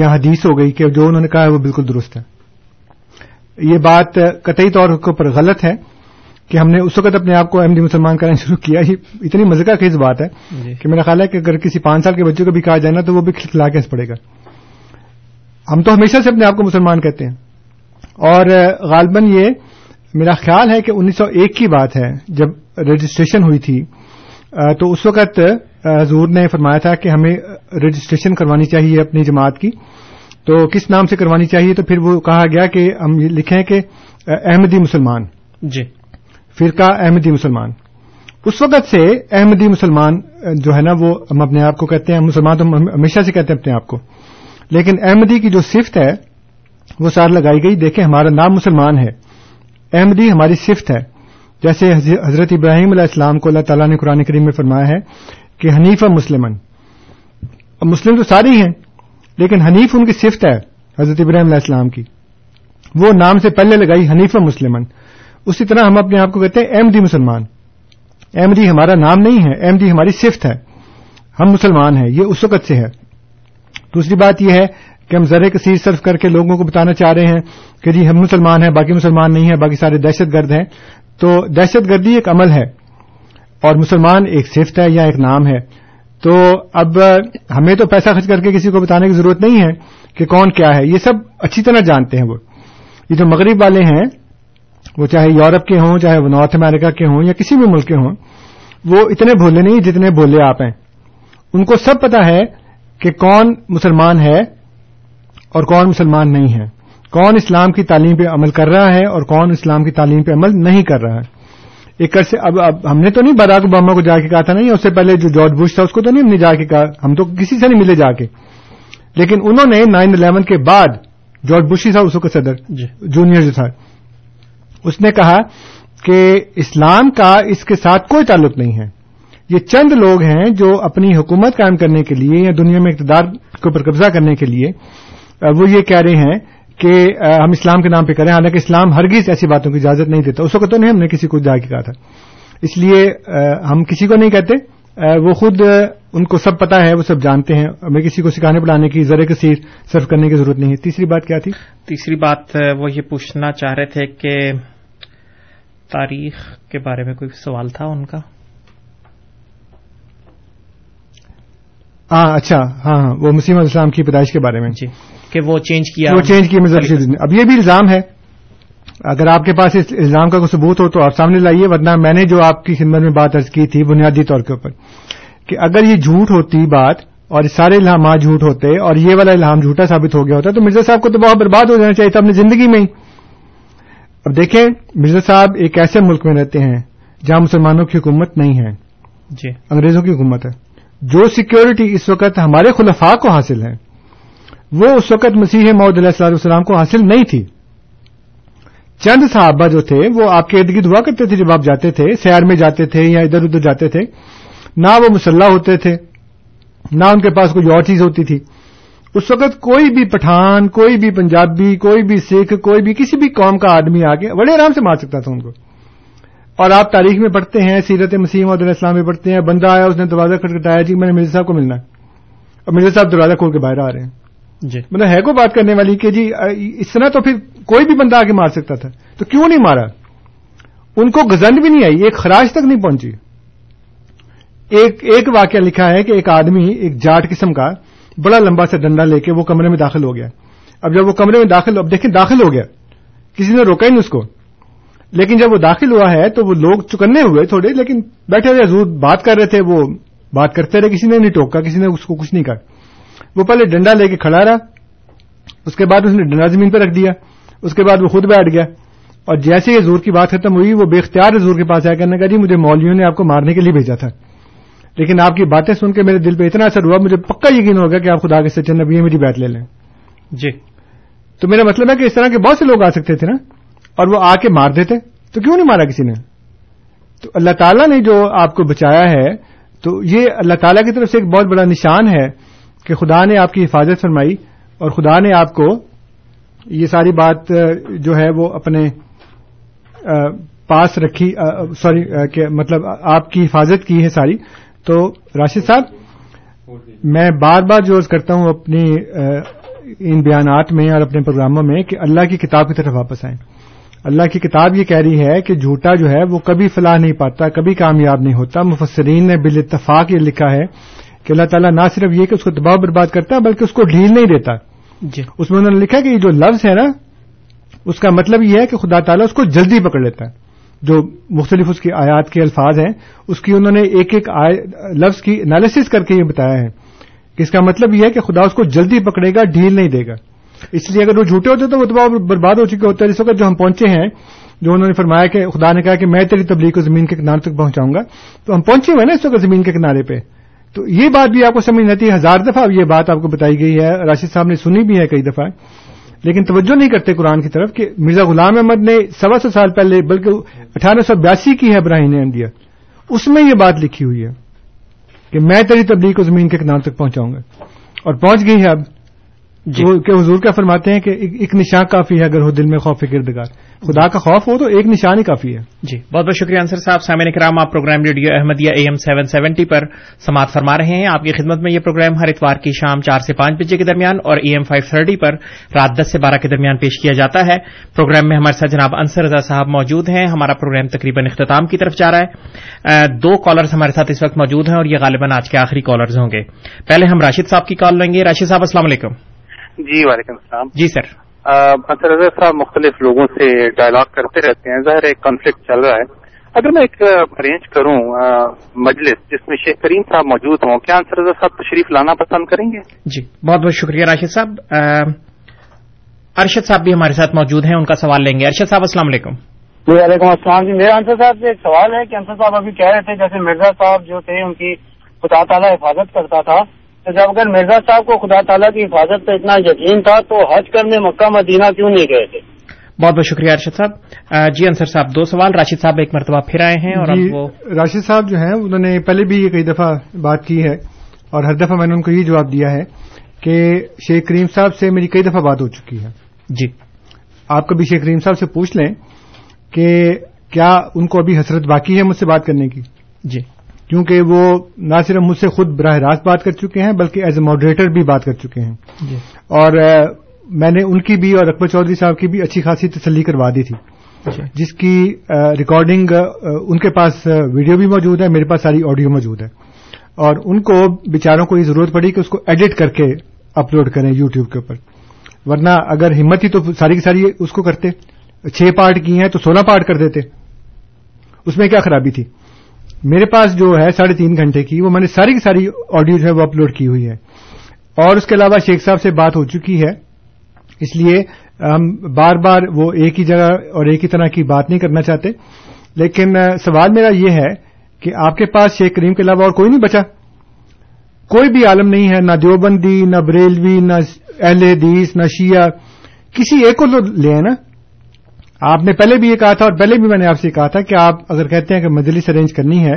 یا حدیث ہو گئی کہ جو انہوں نے کہا ہے وہ بالکل درست ہے۔ یہ بات قطعی طور پر غلط ہے کہ ہم نے اس وقت اپنے آپ کو احمدی مسلمان کرنا شروع کیا، یہ اتنی مزے کا خیز بات ہے کہ میرا خیال ہے کہ اگر کسی 5 سال کے بچے کو بھی کہا جائے نا تو وہ بھی کھلکھلا کے ہنس پڑے گا۔ ہم تو ہمیشہ سے اپنے آپ کو مسلمان کہتے ہیں، اور غالباً یہ میرا خیال ہے کہ 1901 کی بات ہے جب رجسٹریشن ہوئی تھی، تو اس وقت حضور نے فرمایا تھا کہ ہمیں رجسٹریشن کروانی چاہیے اپنی جماعت کی، تو کس نام سے کروانی چاہیے؟ تو پھر وہ کہا گیا کہ ہم یہ لکھیں کہ احمدی مسلمان، جی فرقہ احمدی مسلمان۔ اس وقت سے احمدی مسلمان جو ہے نا وہ ہم اپنے آپ کو کہتے ہیں، مسلمان تو ہم ہمیشہ سے کہتے ہیں اپنے آپ کو، لیکن احمدی کی جو صفت ہے وہ سار لگائی گئی۔ دیکھیں ہمارا نام مسلمان ہے، احمدی ہماری صفت ہے، جیسے حضرت ابراہیم علیہ السلام کو اللہ تعالیٰ نے قرآن کریم میں فرمایا ہے کہ حنیف و مسلمن، مسلم تو سارے ہی ہیں لیکن حنیف ان کی صفت ہے حضرت ابراہیم علیہ السلام کی، وہ نام سے پہلے لگائی حنیف و مسلمن۔ اسی طرح ہم اپنے آپ کو کہتے ہیں احمدی مسلمان، احمدی ہمارا نام نہیں ہے، احمدی ہماری صفت ہے، ہم مسلمان ہیں، یہ اس وقت سے ہے۔ دوسری بات یہ ہے کہ ہم زر کثیر صرف کر کے لوگوں کو بتانا چاہ رہے ہیں کہ جی ہم مسلمان ہیں، باقی مسلمان نہیں ہیں، باقی سارے دہشت گرد ہیں، تو دہشت گردی ایک عمل ہے اور مسلمان ایک صفت ہے یا ایک نام ہے۔ تو اب ہمیں تو پیسہ خرچ کر کے کسی کو بتانے کی ضرورت نہیں ہے کہ کون کیا ہے، یہ سب اچھی طرح جانتے ہیں۔ وہ یہ جو مغرب والے ہیں، وہ چاہے یورپ کے ہوں، چاہے وہ نارتھ امریکہ کے ہوں یا کسی بھی ملک کے ہوں، وہ اتنے بھولے نہیں جتنے بھولے آپ ہیں۔ ان کو سب پتا ہے کہ کون مسلمان ہے اور کون مسلمان نہیں ہے، کون اسلام کی تعلیم پہ عمل کر رہا ہے اور کون اسلام کی تعلیم پہ عمل نہیں کر رہا ہے۔ ایک اب ہم نے تو نہیں باراک اوباما کو جا کے کہا تھا، نہیں اس سے پہلے جو جارج بش تھا اس کو تو نہیں ہم نے جا کے کہا، ہم تو کسی سے نہیں ملے جا کے، لیکن انہوں نے 9/11 کے بعد جارج بش تھا اس کا صدر جونیئر جو تھا، اس نے کہا کہ اسلام کا اس کے ساتھ کوئی تعلق نہیں ہے، یہ چند لوگ ہیں جو اپنی حکومت قائم کرنے کے لیے یا دنیا میں اقتدار کو پر قبضہ کرنے کے لیے وہ یہ کہہ رہے ہیں کہ ہم اسلام کے نام پہ کریں، حالانکہ اسلام ہرگز ایسی باتوں کی اجازت نہیں دیتا۔ اس وقت تو نہیں ہم نے کسی کو جا کے کہا تھا، اس لیے ہم کسی کو نہیں کہتے، وہ خود ان کو سب پتا ہے، وہ سب جانتے ہیں، ہمیں کسی کو سکھانے پڑھانے کی ذرے کثیر صرف کرنے کی ضرورت نہیں ہے۔ تیسری بات کیا تھی؟ تیسری بات وہ یہ پوچھنا چاہ رہے تھے کہ تاریخ کے بارے میں کوئی سوال تھا ان کا۔ ہاں اچھا، ہاں ہاں وہ مسیح اسلام کی پیدائش کے بارے میں جی، کہ وہ چینج کیا، وہ چینج کیا مذہب۔ اب یہ بھی الزام ہے، اگر آپ کے پاس اس الزام کا کوئی ثبوت ہو تو آپ سامنے لائیے، ورنہ میں نے جو آپ کی خدمت میں بات عرض کی تھی بنیادی طور کے اوپر کہ اگر یہ جھوٹ ہوتی بات اور سارے الہامات جھوٹ ہوتے اور یہ والا الہام جھوٹا ثابت ہو گیا ہوتا تو مرزا صاحب کو تو بہت برباد ہو جانا چاہیے تھا اپنی زندگی میں ہی۔ اب دیکھیں مرزا صاحب ایک ایسے ملک میں رہتے ہیں جہاں مسلمانوں کی حکومت نہیں ہے جی، انگریزوں کی حکومت ہے۔ جو سیکیورٹی اس وقت ہمارے خلفاء کو حاصل ہے وہ اس وقت مسیح موعود علیہ السلام کو حاصل نہیں تھی۔ چند صحابہ جو تھے وہ آپ کے ارد گرد ہوا کرتے تھے، جب آپ جاتے تھے سیر میں جاتے تھے یا ادھر ادھر جاتے تھے، نہ وہ مسلح ہوتے تھے نہ ان کے پاس کوئی اور چیز ہوتی تھی۔ اس وقت کوئی بھی پٹھان، کوئی بھی پنجابی، کوئی بھی سکھ، کوئی بھی کسی بھی قوم کا آدمی آ کے بڑے آرام سے مار سکتا تھا ان کو۔ اور آپ تاریخ میں پڑھتے ہیں، سیرت مسیح موعود علیہ السلام میں پڑھتے ہیں، بندہ آیا اس نے دروازہ کھٹکھٹایا جی میں نے مرزا صاحب کو ملنا ہے، اور مرزا صاحب دروازہ کھول کے باہر آ رہے ہیں جی، مطلب ہے کو بات کرنے والی کہ جی اس طرح تو پھر کوئی بھی بندہ آ کے مار سکتا تھا تو کیوں نہیں مارا؟ ان کو گزند بھی نہیں آئی، ایک خراش تک نہیں پہنچی۔ ایک واقعہ لکھا ہے کہ ایک آدمی ایک جاٹ قسم کا بڑا لمبا سا ڈنڈا لے کے وہ کمرے میں داخل ہو گیا۔ اب جب وہ کمرے میں اب دیکھیں داخل ہو گیا، کسی نے روکا ہی نہیں اس کو، لیکن جب وہ داخل ہوا ہے تو وہ لوگ چکنے ہوئے تھوڑے، لیکن بیٹھے ہوئے حضور بات کر رہے تھے، وہ بات کرتے رہے، کسی نے نہیں ٹوکا، کسی نے اس کو کچھ نہیں کہا۔ وہ پہلے ڈنڈا لے کے کھڑا رہا، اس کے بعد اس نے ڈنڈا زمین پہ رکھ دیا، اس کے بعد وہ خود بیٹھ گیا، اور جیسے ہی حضور کی بات ختم ہوئی وہ بے اختیار حضور کے پاس آیا، کہنے لگا جی مجھے مولویوں نے آپ کو مارنے کے لیے بھیجا تھا، لیکن آپ کی باتیں سن کے میرے دل پہ اتنا اثر ہوا، مجھے پکا یقین ہوگا کہ آپ خدا کے سچے نبی ہیں، میری بیعت لے لیں جی۔ تو میرا مطلب ہے کہ اس طرح کے بہت سے لوگ آ سکتے تھے نا، اور وہ آ کے مار دیتے تو کیوں نہیں مارا کسی نے؟ تو اللہ تعالیٰ نے جو آپ کو بچایا ہے تو یہ اللہ تعالیٰ کی طرف سے ایک بہت بڑا نشان ہے کہ خدا نے آپ کی حفاظت فرمائی اور خدا نے آپ کو یہ ساری بات جو ہے وہ اپنے پاس رکھی، کہ مطلب آپ کی حفاظت کی ہے ساری۔ تو راشد صاحب، میں بار بار جو عرض کرتا ہوں اپنی ان بیانات میں اور اپنے پروگراموں میں کہ اللہ کی کتاب کی طرف واپس آئیں۔ اللہ کی کتاب یہ کہہ رہی ہے کہ جھوٹا جو ہے وہ کبھی فلاح نہیں پاتا، کبھی کامیاب نہیں ہوتا۔ مفسرین نے بالاتفاق یہ لکھا ہے کہ اللہ تعالیٰ نہ صرف یہ کہ اس کو تباہ برباد کرتا بلکہ اس کو ڈھیل نہیں دیتا۔ اس میں انہوں نے لکھا کہ یہ جو لفظ ہے نا، اس کا مطلب یہ ہے کہ خدا تعالیٰ اس کو جلدی پکڑ لیتا ہے۔ جو مختلف اس کی آیات کے الفاظ ہیں اس کی انہوں نے ایک ایک لفظ کی انالیسس کر کے یہ بتایا ہے کہ اس کا مطلب یہ ہے کہ خدا اس کو جلدی پکڑے گا، ڈھیل نہیں دے گا۔ اس لیے اگر وہ جھوٹے ہوتے تو وہ تباہ برباد ہو چکے ہوتے ہیں۔ اس وقت جو ہم پہنچے ہیں، جو انہوں نے فرمایا کہ خدا نے کہا کہ میں تیری تبلیغ کو زمین کے کنارے تک پہنچاؤں گا، تو ہم پہنچے ہوئے نا اس وقت زمین کے کنارے پہ۔ تو یہ بات بھی آپ کو سمجھ آتی ہے، ہزار دفعہ یہ بات آپ کو بتائی گئی ہے، راشد صاحب نے سنی بھی ہے کئی دفعہ، لیکن توجہ نہیں کرتے قرآن کی طرف کہ مرزا غلام احمد نے 125 سال پہلے، بلکہ 1882 کی ہے براہین انڈیا، اس میں یہ بات لکھی ہوئی ہے کہ میں تیری تبلیغ کو زمین کے کنارے تک پہنچاؤں گا، اور پہنچ گئی ہے۔ اب کہ حضور کیا فرماتے ہیں کہ ایک نشان کافی ہے اگر ہو دل میں خوف کردگار، خدا کا خوف ہو تو ایک نشان ہی کافی ہے۔ جی بہت بہت شکریہ انصر صاحب۔ سامعین کرام، آپ پروگرام ریڈیو احمدیہ AM 770 پر سماعت فرما رہے ہیں۔ آپ کی خدمت میں یہ پروگرام ہر اتوار کی شام 4 سے 5 بجے کے درمیان اور AM 530 پر رات 10 سے 12 کے درمیان پیش کیا جاتا ہے۔ پروگرام میں ہمارے ساتھ جناب انصر رضا صاحب موجود ہیں۔ ہمارا پروگرام تقریباً اختتام کی طرف جا رہا ہے۔ 2 کالرز ہمارے ساتھ اس وقت موجود ہیں اور یہ غالباً آج کے آخری کالرز ہوں گے۔ پہلے ہم راشد صاحب کی کال لیں گے۔ راشد صاحب السلام علیکم۔ جی وعلیکم السلام۔ جی سر، انصر رضا صاحب مختلف لوگوں سے ڈائلاگ کرتے رہتے ہیں، ظاہر ایک کانفلکٹ چل رہا ہے۔ اگر میں ایک ارینج کروں مجلس جس میں شیخ کریم صاحب موجود ہوں، کیا انصر رضا صاحب تشریف لانا پسند کریں گے؟ جی بہت بہت شکریہ راشد صاحب۔ ارشد صاحب بھی ہمارے ساتھ موجود ہیں، ان کا سوال لیں گے۔ ارشد صاحب السلام علیکم۔ جی وعلیکم السلام۔ جی میرا انصر صاحب سے ایک سوال ہے کہ انصر صاحب ابھی کہہ رہے تھے جیسے مرزا صاحب جو تھے ان کی خدا تعالیٰ حفاظت کرتا تھا، تو جب اگر مرزا صاحب کو خدا تعالیٰ کی حفاظت پہ اتنا یقین تھا تو حج کرنے مکہ مدینہ کیوں نہیں گئے تھے؟ بہت بہت شکریہ ارشد صاحب۔ جی انصر صاحب 2 سوال، راشد صاحب ایک مرتبہ پھر آئے ہیں اور راشد صاحب جو ہیں انہوں نے پہلے بھی کئی دفعہ بات کی ہے اور ہر دفعہ میں نے ان کو یہ جواب دیا ہے کہ شیخ کریم صاحب سے میری کئی دفعہ بات ہو چکی ہے۔ جی آپ کبھی شیخ کریم صاحب سے پوچھ لیں کہ کیا ان کو ابھی حسرت باقی ہے مجھ سے بات کرنے کی، جی، کیونکہ وہ نہ صرف مجھ سے خود براہ راست بات کر چکے ہیں بلکہ ایز اے ماڈریٹر بھی بات کر چکے ہیں، اور میں نے ان کی بھی اور اکبر چودھری صاحب کی بھی اچھی خاصی تسلی کروا دی تھی، جس کی ریکارڈنگ ان کے پاس ویڈیو بھی موجود ہے، میرے پاس ساری آڈیو موجود ہے، اور ان کو بیچاروں کو یہ ضرورت پڑی کہ اس کو ایڈٹ کر کے اپلوڈ کریں یوٹیوب کے اوپر، ورنہ اگر ہمت ہی تو ساری کی ساری اس کو کرتے، 6 پارٹ کی ہیں تو 16 پارٹ کر دیتے، اس میں کیا خرابی تھی؟ میرے پاس جو ہے 3.5 گھنٹے کی، وہ میں نے ساری کی ساری آڈیو جو ہے وہ اپلوڈ کی ہوئی ہے، اور اس کے علاوہ شیخ صاحب سے بات ہو چکی ہے، اس لیے ہم بار بار وہ ایک ہی جگہ اور ایک ہی طرح کی بات نہیں کرنا چاہتے۔ لیکن سوال میرا یہ ہے کہ آپ کے پاس شیخ کریم کے علاوہ اور کوئی نہیں بچا؟ کوئی بھی عالم نہیں ہے، نہ دیوبندی، نہ بریلوی، نہ اہل حدیث، نہ شیعہ، کسی ایک کو تو لے ہیں نا۔ آپ نے پہلے بھی یہ کہا تھا اور پہلے بھی میں نے آپ سے کہا تھا کہ آپ اگر کہتے ہیں کہ مجلس ارینج کرنی ہے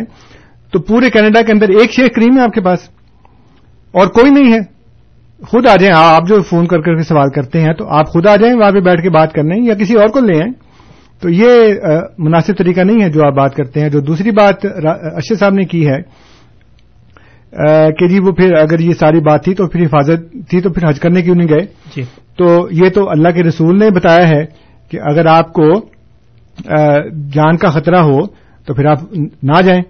تو پورے کینیڈا کے اندر ایک شیخ کریم ہے آپ کے پاس اور کوئی نہیں ہے، خود آ جائیں آپ جو فون کر کر کے سوال کرتے ہیں تو آپ خود آ جائیں وہاں پہ بیٹھ کے بات کر لیں یا کسی اور کو لے آئیں۔ تو یہ مناسب طریقہ نہیں ہے جو آپ بات کرتے ہیں۔ جو دوسری بات ارشد صاحب نے کی ہے کہ جی وہ پھر اگر یہ ساری بات تھی تو پھر حفاظت تھی تو پھر حج کرنے کیوں نہیں گئے، تو یہ تو اللہ کے رسول نے بتایا ہے کہ اگر آپ کو جان کا خطرہ ہو تو پھر آپ نہ جائیں،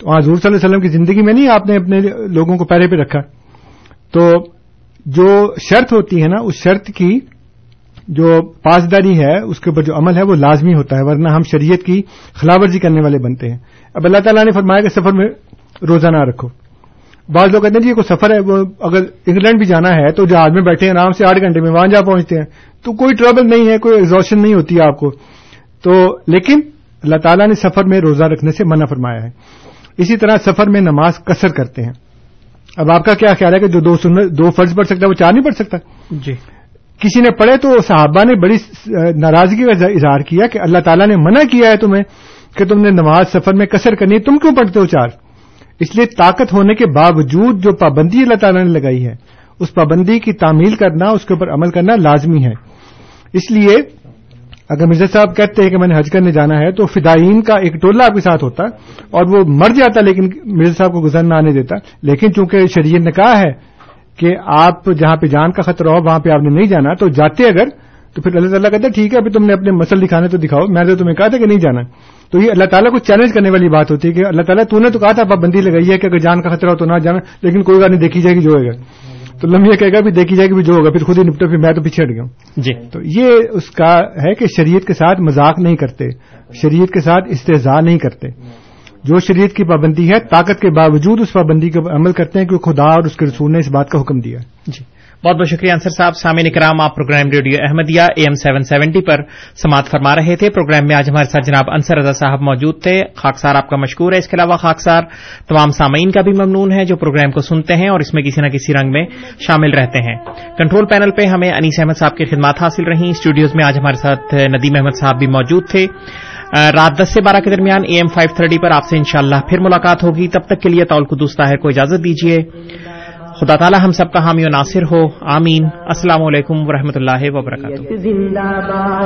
تو حضور صلی اللہ علیہ وسلم کی زندگی میں نہیں آپ نے اپنے لوگوں کو پیرے پہ رکھا، تو جو شرط ہوتی ہے نا اس شرط کی جو پاسداری ہے اس کے اوپر جو عمل ہے وہ لازمی ہوتا ہے، ورنہ ہم شریعت کی خلاف ورزی کرنے والے بنتے ہیں۔ اب اللہ تعالیٰ نے فرمایا کہ سفر میں روزہ نہ رکھو، بعض لوگ کہتے ہیں یہ کوئی سفر ہے، وہ اگر انگلینڈ بھی جانا ہے تو جہاز میں بیٹھے ہیں آرام سے 8 گھنٹے میں وہاں جا پہنچتے ہیں، تو کوئی ٹربل نہیں ہے، کوئی ایگزاسشن نہیں ہوتی ہے آپ کو تو، لیکن اللہ تعالیٰ نے سفر میں روزہ رکھنے سے منع فرمایا ہے۔ اسی طرح سفر میں نماز کثر کرتے ہیں۔ اب آپ کا کیا خیال ہے کہ جو 2 فرض پڑھ سکتا ہے وہ 4 نہیں پڑھ سکتا؟ جی کسی نے پڑھے تو صحابہ نے بڑی ناراضگی کا اظہار کیا کہ اللہ تعالیٰ نے منع کیا ہے تمہیں کہ تم نے نماز سفر میں کسر کرنی ہے, تم کیوں پڑھتے ہو چار؟ اس لیے طاقت ہونے کے باوجود جو پابندی اللہ تعالیٰ نے لگائی ہے اس پابندی کی تعمیل کرنا, اس کے اوپر عمل کرنا لازمی ہے. اس لیے اگر مرزا صاحب کہتے ہیں کہ میں نے حج کرنے جانا ہے تو فدائین کا ایک ٹولہ آپ کے ساتھ ہوتا اور وہ مر جاتا, لیکن مرزا صاحب کو گزر نہ آنے دیتا. لیکن چونکہ شریعت نے کہا ہے کہ آپ جہاں پہ جان کا خطرہ ہو وہاں پہ آپ نے نہیں جانا, تو جاتے اگر تو پھر اللہ تعالیٰ کہتا ہے ٹھیک ہے ابھی تم نے اپنے مسل دکھانے تو دکھاؤ, میں نے تمہیں کہا تھا کہ نہیں جانا. تو یہ اللہ تعالیٰ کو چیلنج کرنے والی بات ہوتی ہے کہ اللہ تعالیٰ تو نے تو کہا تھا پابندی لگائی ہے کہ اگر جان کا خطرہ ہو تو نہ جانا, لیکن کوئی بات نہیں دیکھی جائے گی جو ہوگا. تو لمحے کہے گا بھی دیکھی جائے گی بھی جو ہوگا, پھر خود ہی نپٹو, پھر میں تو پیچھے ہٹ گیا ہوں جی. تو یہ اس کا ہے کہ شریعت کے ساتھ مذاق نہیں کرتے, شریعت کے ساتھ استہزاء نہیں کرتے. جو شریعت کی پابندی ہے طاقت کے باوجود اس پابندی کا عمل کرتے ہیں کیونکہ خدا اور اس کے رسول نے اس بات کا حکم دیا ہے. جی بہت بہت شکریہ انصر صاحب. سامعین کرام, آپ پروگرام ریڈیو احمدیہ AM 770 پر سماعت فرما رہے تھے. پروگرام میں آج ہمارے ساتھ جناب انصر رضا صاحب موجود تھے. خاکسار آپ کا مشکور ہے. اس کے علاوہ خاکسار تمام سامعین کا بھی ممنون ہے جو پروگرام کو سنتے ہیں اور اس میں کسی نہ کسی رنگ میں شامل رہتے ہیں. کنٹرول پینل پہ ہمیں انیس احمد صاحب کی خدمات حاصل رہیں. اسٹوڈیوز میں آج ہمارے ساتھ ندیم احمد صاحب بھی موجود تھے. رات 10 سے 12 کے درمیان AM 530 پر آپ سے انشاءاللہ پھر ملاقات ہوگی. تب تک کے لیے طاہر قدوس طاہر کو اجازت دیجیے. خدا تعالی ہم سب کا حامی و ناصر ہو, آمین. السلام علیکم ورحمۃ اللہ وبرکاتہ.